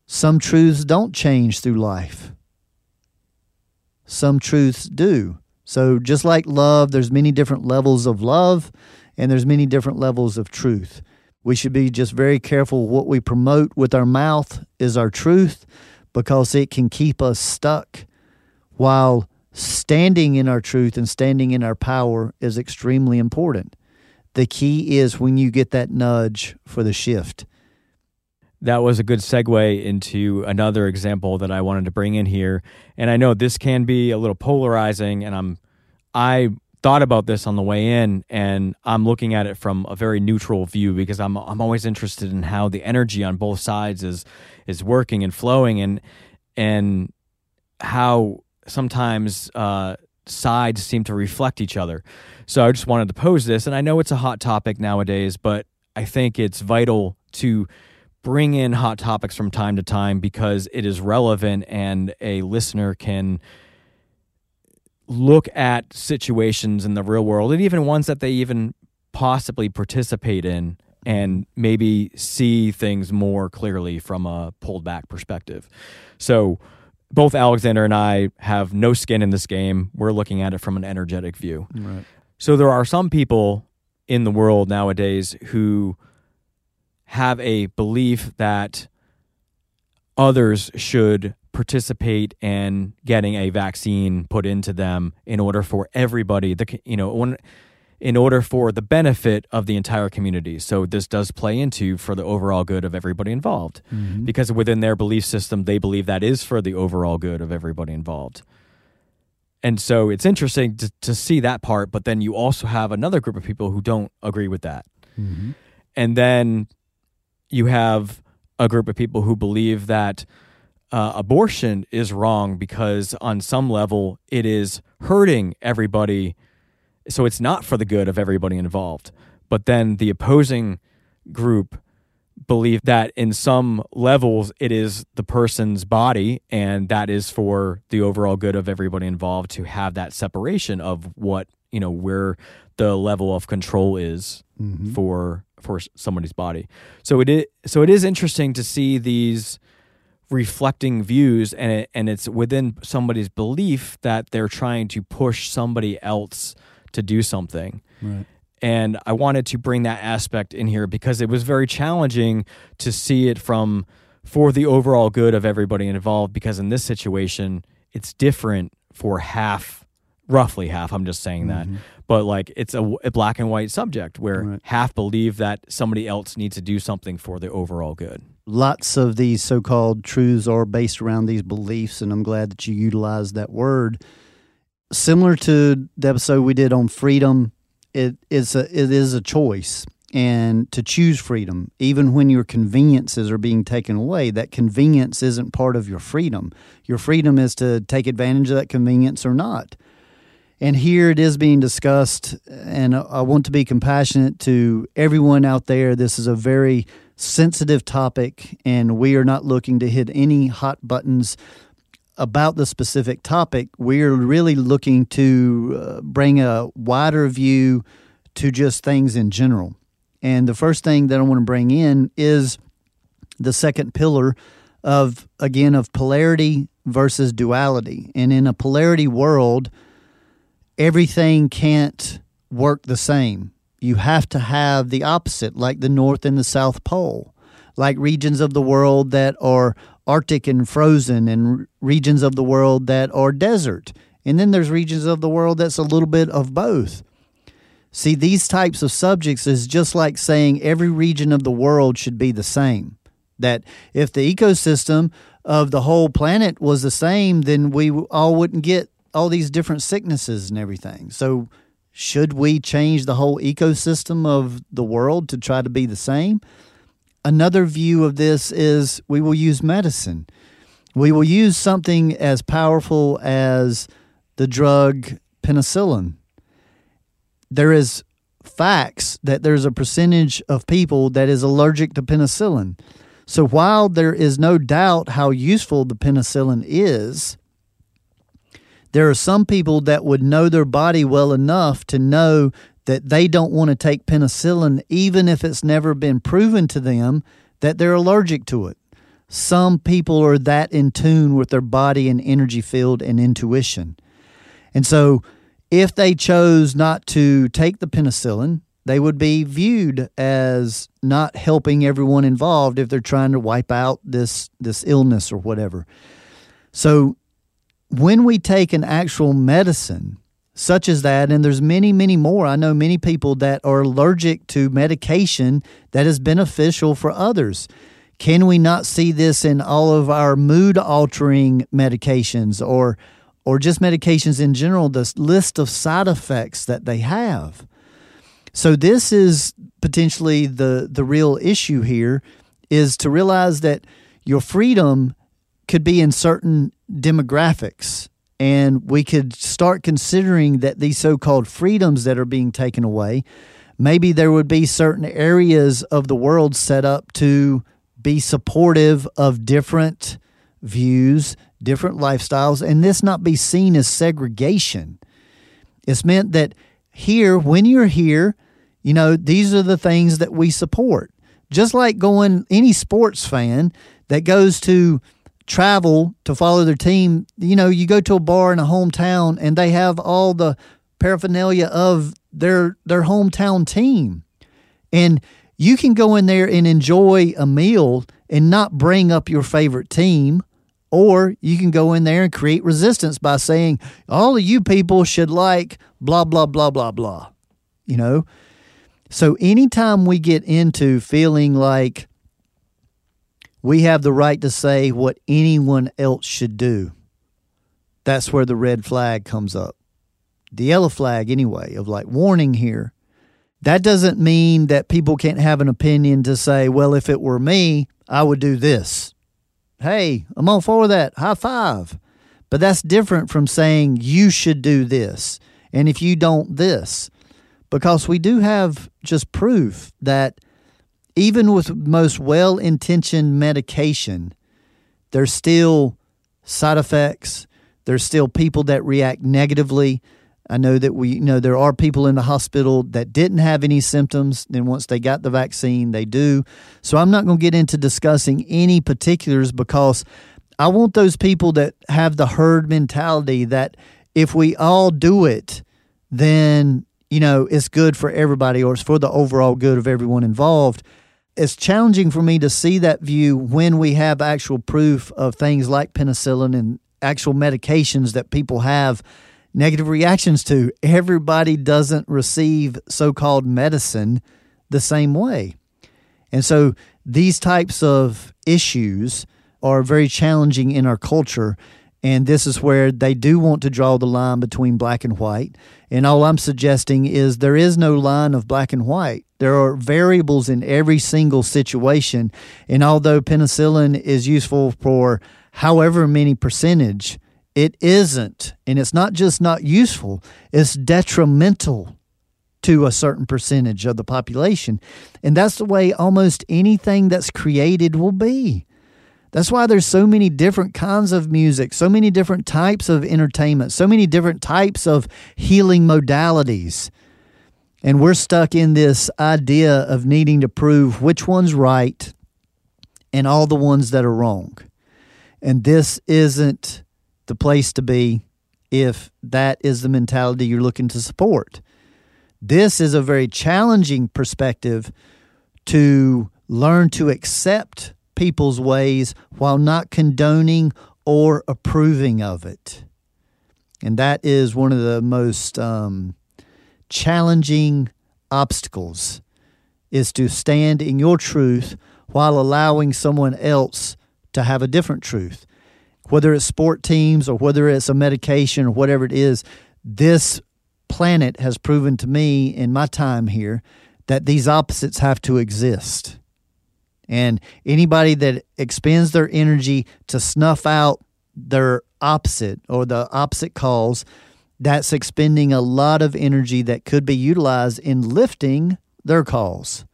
Some truths don't change through life. Some truths do. So just like love, there's many different levels of love, and there's many different levels of truth. We should be just very careful. What we promote with our mouth is our truth, because it can keep us stuck, while standing in our truth and standing in our power is extremely important. The key is when you get that nudge for the shift. That was a good segue into another example that I wanted to bring in here. And I know this can be a little polarizing, and I thought about this on the way in, and I'm looking at it from a very neutral view, because I'm always interested in how the energy on both sides is working and flowing, and how sometimes sides seem to reflect each other. So I just wanted to pose this, and I know it's a hot topic nowadays, but I think it's vital to bring in hot topics from time to time, because it is relevant and a listener can look at situations in the real world, and even ones that they even possibly participate in, and maybe see things more clearly from a pulled back perspective. So both Alexander and I have no skin in this game. We're looking at it from an energetic view. Right. So there are some people in the world nowadays who have a belief that others should participate in getting a vaccine put into them in order for everybody, in order for the benefit of the entire community. So this does play into for the overall good of everybody involved, mm-hmm. because within their belief system, they believe that is for the overall good of everybody involved. And so it's interesting to see that part, but then you also have another group of people who don't agree with that. Mm-hmm. And then you have a group of people who believe that abortion is wrong because on some level it is hurting everybody. So it's not for the good of everybody involved. But then the opposing group believe that in some levels it is the person's body and that is for the overall good of everybody involved to have that separation of what, where the level of control is mm-hmm. for somebody's body. So it is interesting to see these reflecting views, and it's within somebody's belief that they're trying to push somebody else to do something. Right. And I wanted to bring that aspect in here because it was very challenging to see it for the overall good of everybody involved, because in this situation, it's different for roughly half, I'm just saying mm-hmm. that, but like it's a black and white subject where right. half believe that somebody else needs to do something for the overall good. Lots of these so-called truths are based around these beliefs, and I'm glad that you utilized that word. Similar to the episode we did on freedom, it is a choice, and to choose freedom, even when your conveniences are being taken away, that convenience isn't part of your freedom. Your freedom is to take advantage of that convenience or not. And here it is being discussed, and I want to be compassionate to everyone out there. This is a very sensitive topic, and we are not looking to hit any hot buttons about the specific topic. We're really looking to bring a wider view to just things in general. And the first thing that I want to bring in is the second pillar of polarity versus duality. And in a polarity world, everything can't work the same. You have to have the opposite, like the North and the South Pole, like regions of the world that are Arctic and frozen and regions of the world that are desert. And then there's regions of the world that's a little bit of both. See, these types of subjects is just like saying every region of the world should be the same. That if the ecosystem of the whole planet was the same, then we all wouldn't get all these different sicknesses and everything. So should we change the whole ecosystem of the world to try to be the same? Another view of this is we will use medicine. We will use something as powerful as the drug penicillin. There is facts that there's a percentage of people that is allergic to penicillin. So while there is no doubt how useful the penicillin is, there are some people that would know their body well enough to know that they don't want to take penicillin, even if it's never been proven to them that they're allergic to it. Some people are that in tune with their body and energy field and intuition. And so if they chose not to take the penicillin, they would be viewed as not helping everyone involved if they're trying to wipe out this illness or whatever. So when we take an actual medicine such as that, and there's many, many more. I know many people that are allergic to medication that is beneficial for others. Can we not see this in all of our mood-altering medications or just medications in general, the list of side effects that they have? So this is potentially the real issue here, is to realize that your freedom could be in certain demographics, and we could start considering that these so-called freedoms that are being taken away, maybe there would be certain areas of the world set up to be supportive of different views, different lifestyles, and this not be seen as segregation. It's meant that here, when you're here, these are the things that we support. Just like any sports fan that goes to travel to follow their team, you go to a bar in a hometown and they have all the paraphernalia of their hometown team, and You can go in there and enjoy a meal and not bring up your favorite team, or you can go in there and create resistance by saying, all of you people should like blah, blah, blah, blah, blah, you know? So anytime we get into feeling like we have the right to say what anyone else should do, that's where the red flag comes up. The yellow flag, anyway, of like, warning here. That doesn't mean that people can't have an opinion to say, well, if it were me, I would do this. Hey, I'm all for that. High five. But that's different from saying you should do this. And if you don't, this. Because we do have just proof that even with most well-intentioned medication, there's still side effects. There's still people that react negatively. I know that there are people in the hospital that didn't have any symptoms. Then once they got the vaccine, they do. So I'm not going to get into discussing any particulars because I want those people that have the herd mentality that if we all do it, then, you know, it's good for everybody or it's for the overall good of everyone involved. It's challenging for me to see that view when we have actual proof of things like penicillin and actual medications that people have negative reactions to. Everybody doesn't receive so-called medicine the same way. And so these types of issues are very challenging in our culture. And this is where they do want to draw the line between black and white. And all I'm suggesting is there is no line of black and white. There are variables in every single situation. And although penicillin is useful for however many percentage, it isn't. And it's not just not useful, it's detrimental to a certain percentage of the population. And that's the way almost anything that's created will be. That's why there's so many different kinds of music, so many different types of entertainment, so many different types of healing modalities. And we're stuck in this idea of needing to prove which one's right and all the ones that are wrong. And this isn't the place to be if that is the mentality you're looking to support. This is a very challenging perspective to learn to accept people's ways while not condoning or approving of it. And that is one of the most challenging obstacles, is to stand in your truth while allowing someone else to have a different truth. Whether it's sport teams or whether it's a medication or whatever it is, this planet has proven to me in my time here that these opposites have to exist. And anybody that expends their energy to snuff out their opposite or the opposite cause, that's expending a lot of energy that could be utilized in lifting their cause.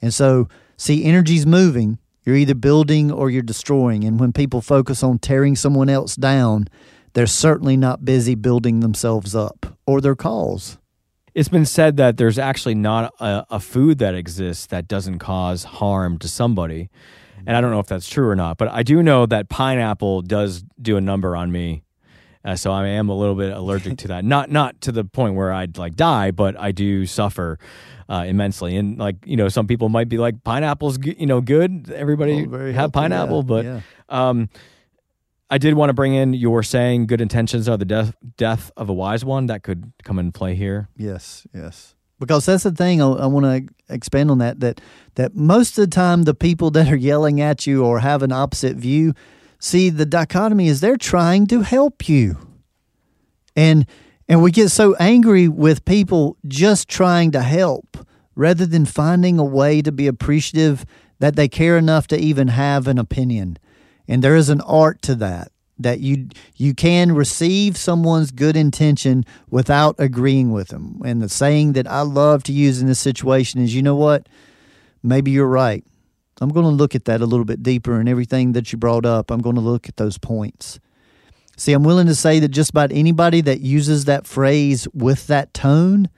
And so, see, energy's moving. You're either building or you're destroying. And when people focus on tearing someone else down, they're certainly not busy building themselves up or their cause. It's been said that there's actually not a food that exists that doesn't cause harm to somebody. And I don't know if that's true or not, but I do know that pineapple does do a number on me. So I am a little bit allergic to that. Not to the point where I'd like die, but I do suffer immensely. And like, you know, some people might be like, pineapple's good. Everybody have pineapple, yeah, but... Yeah. I did want to bring in your saying, good intentions are the death of a wise one. That could come into play here. Yes. Because that's the thing, I want to expand on that most of the time the people that are yelling at you or have an opposite view, see, the dichotomy is they're trying to help you. And we get so angry with people just trying to help rather than finding a way to be appreciative that they care enough to even have an opinion. And there is an art to that you can receive someone's good intention without agreeing with them. And the saying that I love to use in this situation is, you know what, maybe you're right. I'm going to look at that a little bit deeper, and everything that you brought up, I'm going to look at those points. See, I'm willing to say that just about anybody that uses that phrase with that tone,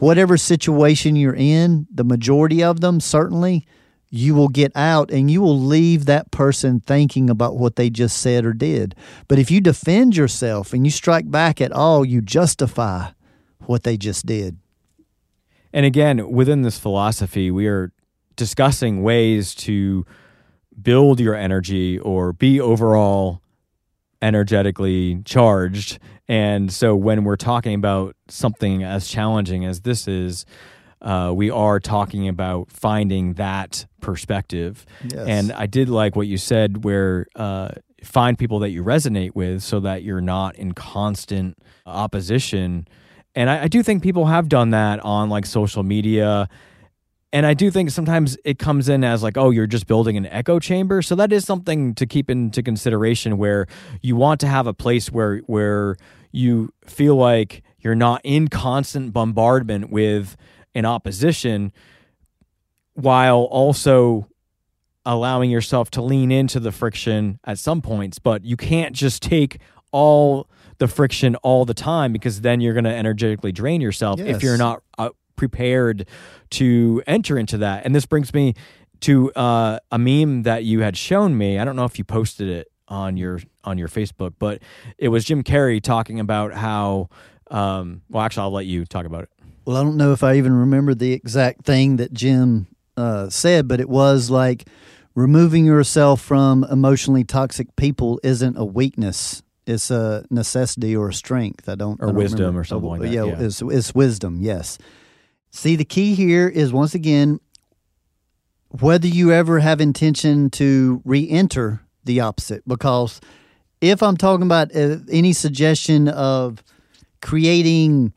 whatever situation you're in, the majority of them certainly, you will get out and you will leave that person thinking about what they just said or did. But if you defend yourself and you strike back at all, you justify what they just did. And again, within this philosophy, we are discussing ways to build your energy or be overall energetically charged. And so when we're talking about something as challenging as this is, we are talking about finding that perspective. Yes. And I did like what you said, where find people that you resonate with so that you're not in constant opposition. And I do think people have done that on like social media. And I do think sometimes it comes in as like, oh, you're just building an echo chamber. So that is something to keep into consideration, where you want to have a place where you feel like you're not in constant bombardment with an opposition, while also allowing yourself to lean into the friction at some points. But you can't just take all the friction all the time, because then you're going to energetically drain yourself. Yes. If you're not prepared to enter into that. And this brings me to a meme that you had shown me. I don't know if you posted it on your Facebook, but it was Jim Carrey talking about how, well, actually, I'll let you talk about it. Well, I don't know if I even remember the exact thing that Jim said, but it was like, removing yourself from emotionally toxic people isn't a weakness. It's a necessity or a strength. I don't wisdom remember. Or something like that. Yeah, yeah. It's wisdom, yes. See, the key here is, once again, whether you ever have intention to re-enter the opposite, because if I'm talking about any suggestion of creating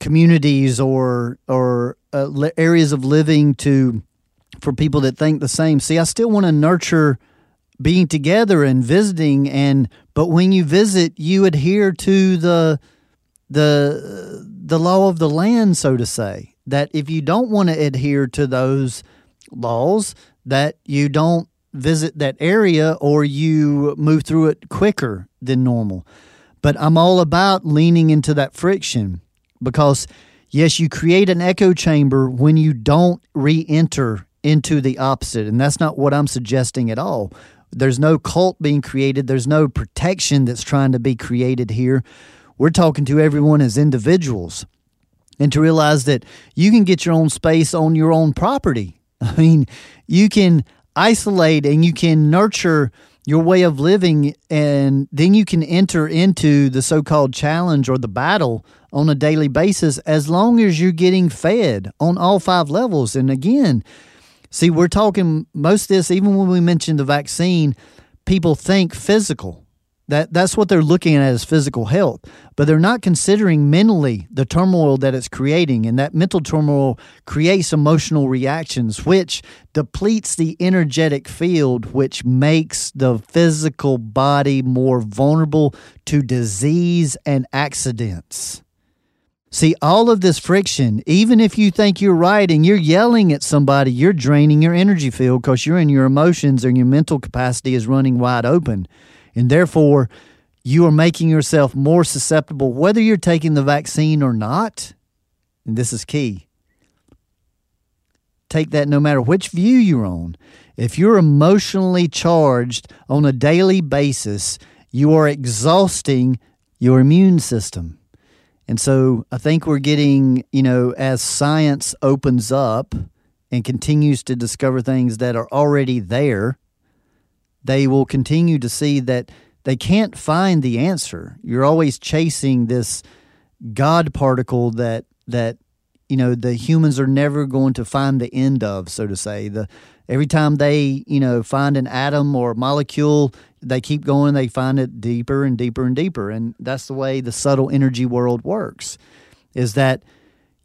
communities or areas of living for people that think the same, see, I still want to nurture being together and visiting, but when you visit, you adhere to the law of the land, so to say, that if you don't want to adhere to those laws, that you don't visit that area or you move through it quicker than normal. But I'm all about leaning into that friction, because, yes, you create an echo chamber when you don't re-enter into the opposite, and that's not what I'm suggesting at all. There's no cult being created. There's no protection that's trying to be created here. We're talking to everyone as individuals, and to realize that you can get your own space on your own property. I mean, you can isolate and you can nurture your way of living, and then you can enter into the so-called challenge or the battle on a daily basis, as long as you're getting fed on all five levels. And again, see, we're talking most of this, even when we mentioned the vaccine, people think physical. That's what they're looking at as physical health, but they're not considering mentally the turmoil that it's creating, and that mental turmoil creates emotional reactions, which depletes the energetic field, which makes the physical body more vulnerable to disease and accidents. See, all of this friction, even if you think you're right and you're yelling at somebody, you're draining your energy field, because you're in your emotions and your mental capacity is running wide open. And therefore, you are making yourself more susceptible, whether you're taking the vaccine or not. And this is key. Take that no matter which view you're on. If you're emotionally charged on a daily basis, you are exhausting your immune system. And so I think we're getting, as science opens up and continues to discover things that are already there, they will continue to see that they can't find the answer. You're always chasing this God particle that the humans are never going to find the end of, so to say. Every time they, find an atom or a molecule, they keep going, they find it deeper and deeper and deeper. And that's the way the subtle energy world works, is that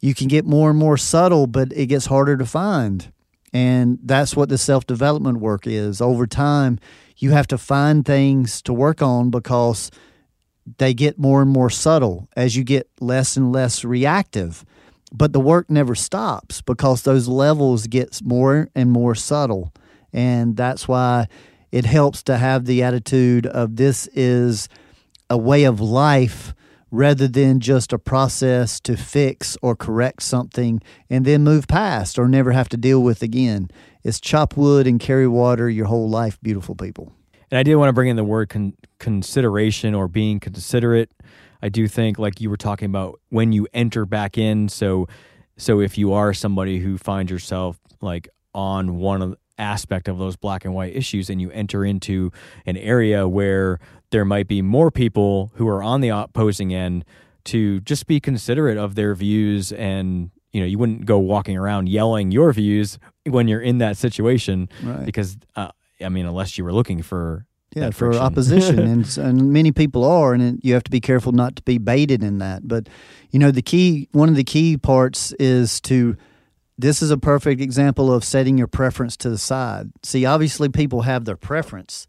you can get more and more subtle, but it gets harder to find. And that's what the self-development work is. Over time, you have to find things to work on, because they get more and more subtle as you get less and less reactive. But the work never stops, because those levels get more and more subtle. And that's why it helps to have the attitude of, this is a way of life, rather than just a process to fix or correct something and then move past or never have to deal with again. It's chop wood and carry water your whole life, beautiful people. And I did want to bring in the word consideration, or being considerate. I do think, like you were talking about, when you enter back in, so if you are somebody who finds yourself like on one aspect of those black and white issues, and you enter into an area where there might be more people who are on the opposing end, to just be considerate of their views. And you know, you wouldn't go walking around yelling your views when you're in that situation, right? Because I mean, unless you were looking for that for friction. Opposition, and many people are, and you have to be careful not to be baited in that. But you know, one of the key parts is to. This is a perfect example of setting your preference to the side. See, obviously people have their preference.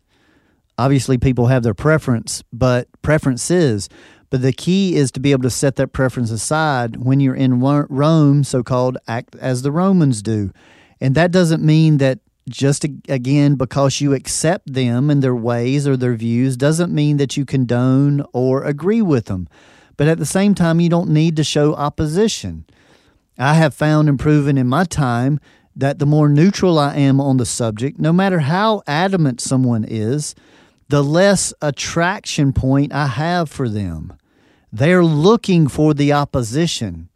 But the key is to be able to set that preference aside when you're in Rome, so-called, act as the Romans do. And that doesn't mean that just, again, because you accept them and their ways or their views, doesn't mean that you condone or agree with them. But at the same time, you don't need to show opposition. I have found and proven in my time that the more neutral I am on the subject, no matter how adamant someone is, the less attraction point I have for them. They're looking for the opposition.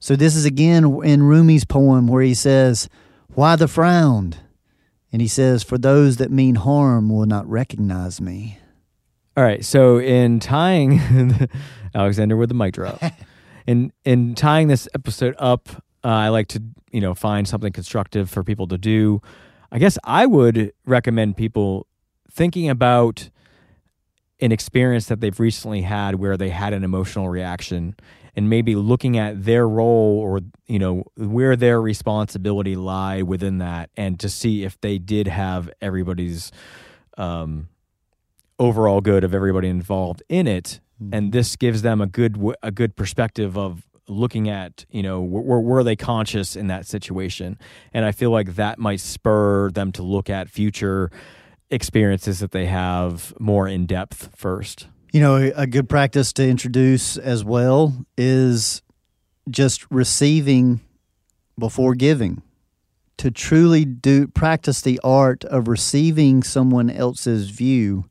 So this is again in Rumi's poem where he says, "Why the frown?" And he says, "For those that mean harm will not recognize me." All right, so in tying Alexander with the mic drop. In tying this episode up, I like to, find something constructive for people to do. I guess I would recommend people thinking about an experience that they've recently had where they had an emotional reaction, and maybe looking at their role or, where their responsibility lie within that, and to see if they did have everybody's overall good of everybody involved in it. And this gives them a good perspective of looking at, were they conscious in that situation? And I feel like that might spur them to look at future experiences that they have more in depth first. A good practice to introduce as well is just receiving before giving, to truly practice the art of receiving someone else's view.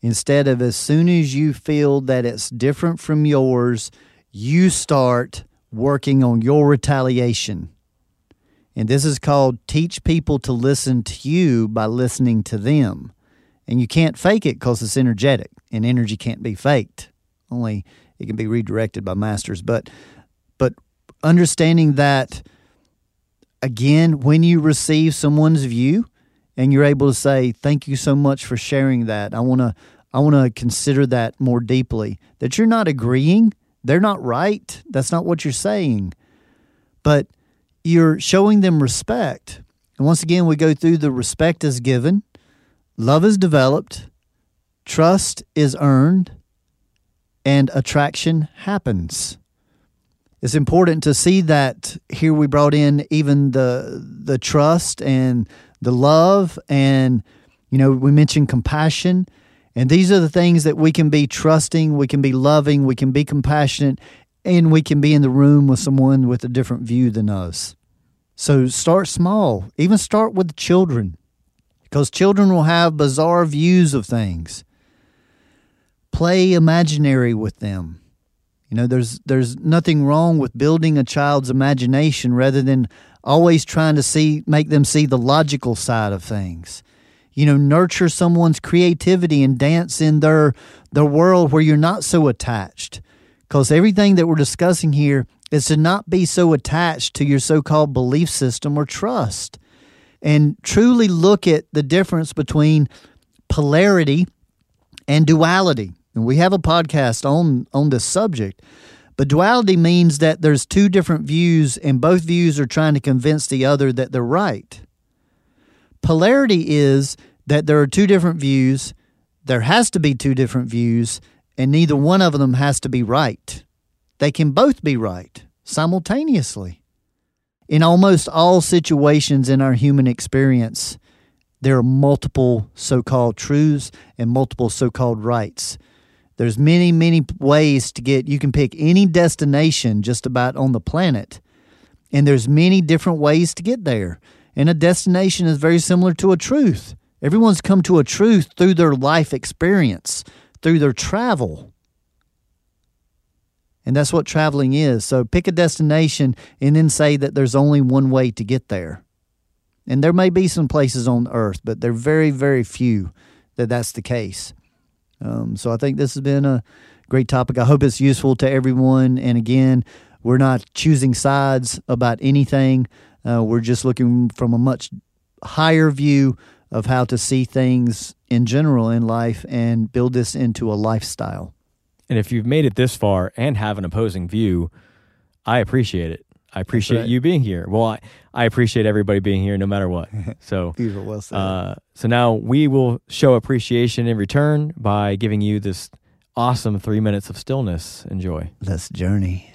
Instead of, as soon as you feel that it's different from yours, you start working on your retaliation. And this is called teach people to listen to you by listening to them. And you can't fake it because it's energetic, and energy can't be faked. Only it can be redirected by masters. But understanding that, again, when you receive someone's view, and you're able to say, "Thank you so much for sharing that. I want to consider that more deeply." That you're not agreeing. They're not right. That's not what you're saying. But you're showing them respect. And once again, we go through the respect is given, love is developed, trust is earned, and attraction happens. It's important to see that here we brought in even the trust and the love, and we mentioned compassion, and these are the things that we can be trusting, we can be loving, we can be compassionate, and we can be in the room with someone with a different view than us. So start small. Even start with children, because children will have bizarre views of things. Play imaginary with them. There's nothing wrong with building a child's imagination rather than always trying to make them see the logical side of things. Nurture someone's creativity and dance in their world where you're not so attached. Because everything that we're discussing here is to not be so attached to your so-called belief system or trust. And truly look at the difference between polarity and duality. And we have a podcast on this subject. But duality means that there's two different views, and both views are trying to convince the other that they're right. Polarity is that there are two different views, there has to be two different views, and neither one of them has to be right. They can both be right simultaneously. In almost all situations in our human experience, there are multiple so-called truths and multiple so-called rights. There's many, many ways to get, you can pick any destination just about on the planet, and there's many different ways to get there. And a destination is very similar to a truth. Everyone's come to a truth through their life experience, through their travel. And that's what traveling is. So pick a destination and then say that there's only one way to get there. And there may be some places on earth, but they're very, very few that that's the case. So I think this has been a great topic. I hope it's useful to everyone. And again, we're not choosing sides about anything. We're just looking from a much higher view of how to see things in general in life and build this into a lifestyle. And if you've made it this far and have an opposing view, I appreciate it. I appreciate you being here. Well, I appreciate everybody being here no matter what. So, well said. So now we will show appreciation in return by giving you this awesome 3 minutes of stillness. Enjoy. Let's journey.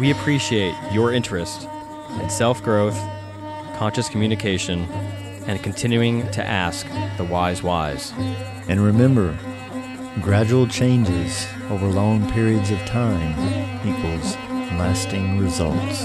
We appreciate your interest in self-growth, conscious communication, and continuing to ask the wise whys. And remember, gradual changes over long periods of time equals lasting results.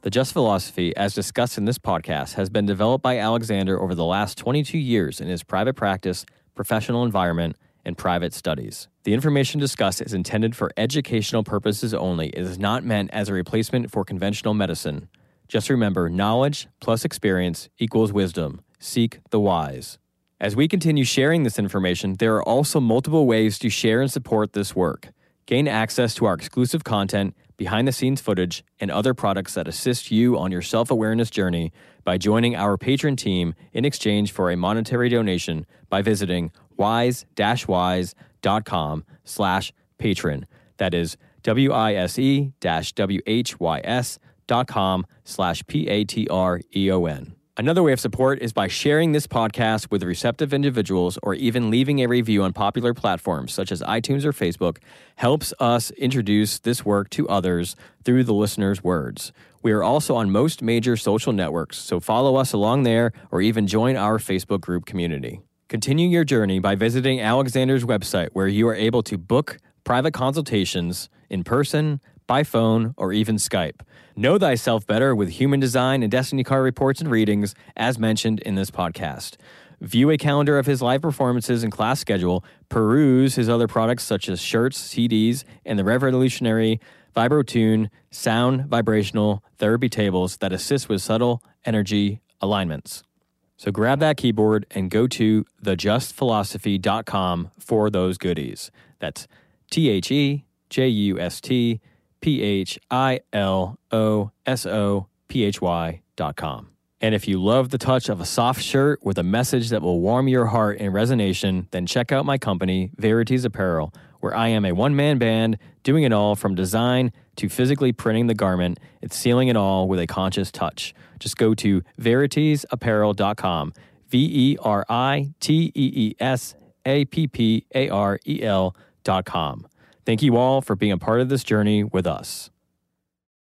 The Just Philosophy, as discussed in this podcast, has been developed by Alexander over the last 22 years in his private practice, professional environment, and private studies. The information discussed is intended for educational purposes only. It is not meant as a replacement for conventional medicine. Just remember, knowledge plus experience equals wisdom. Seek the wise. As we continue sharing this information, there are also multiple ways to share and support this work. Gain access to our exclusive content behind-the-scenes footage, and other products that assist you on your self-awareness journey by joining our patron team in exchange for a monetary donation by visiting wise-whys.com/patron. That is wise-whys.com/patreon. Another way of support is by sharing this podcast with receptive individuals or even leaving a review on popular platforms such as iTunes or Facebook helps us introduce this work to others through the listener's words. We are also on most major social networks, so follow us along there or even join our Facebook group community. Continue your journey by visiting Alexander's website, where you are able to book private consultations in person, by phone, or even Skype. Know thyself better with human design and destiny card reports and readings, as mentioned in this podcast. View a calendar of his live performances and class schedule, peruse his other products such as shirts, CDs, and the revolutionary VibroTune sound vibrational therapy tables that assist with subtle energy alignments. So grab that keyboard and go to thejustphilosophy.com for those goodies. That's thejustphilosophy.com. And if you love the touch of a soft shirt with a message that will warm your heart in resonation, then check out my company, Verities Apparel, where I am a one-man band doing it all from design to physically printing the garment. It's sealing it all with a conscious touch. Just go to veritesapparel.com, VERITEESAPPAREL.com. Thank you all for being a part of this journey with us.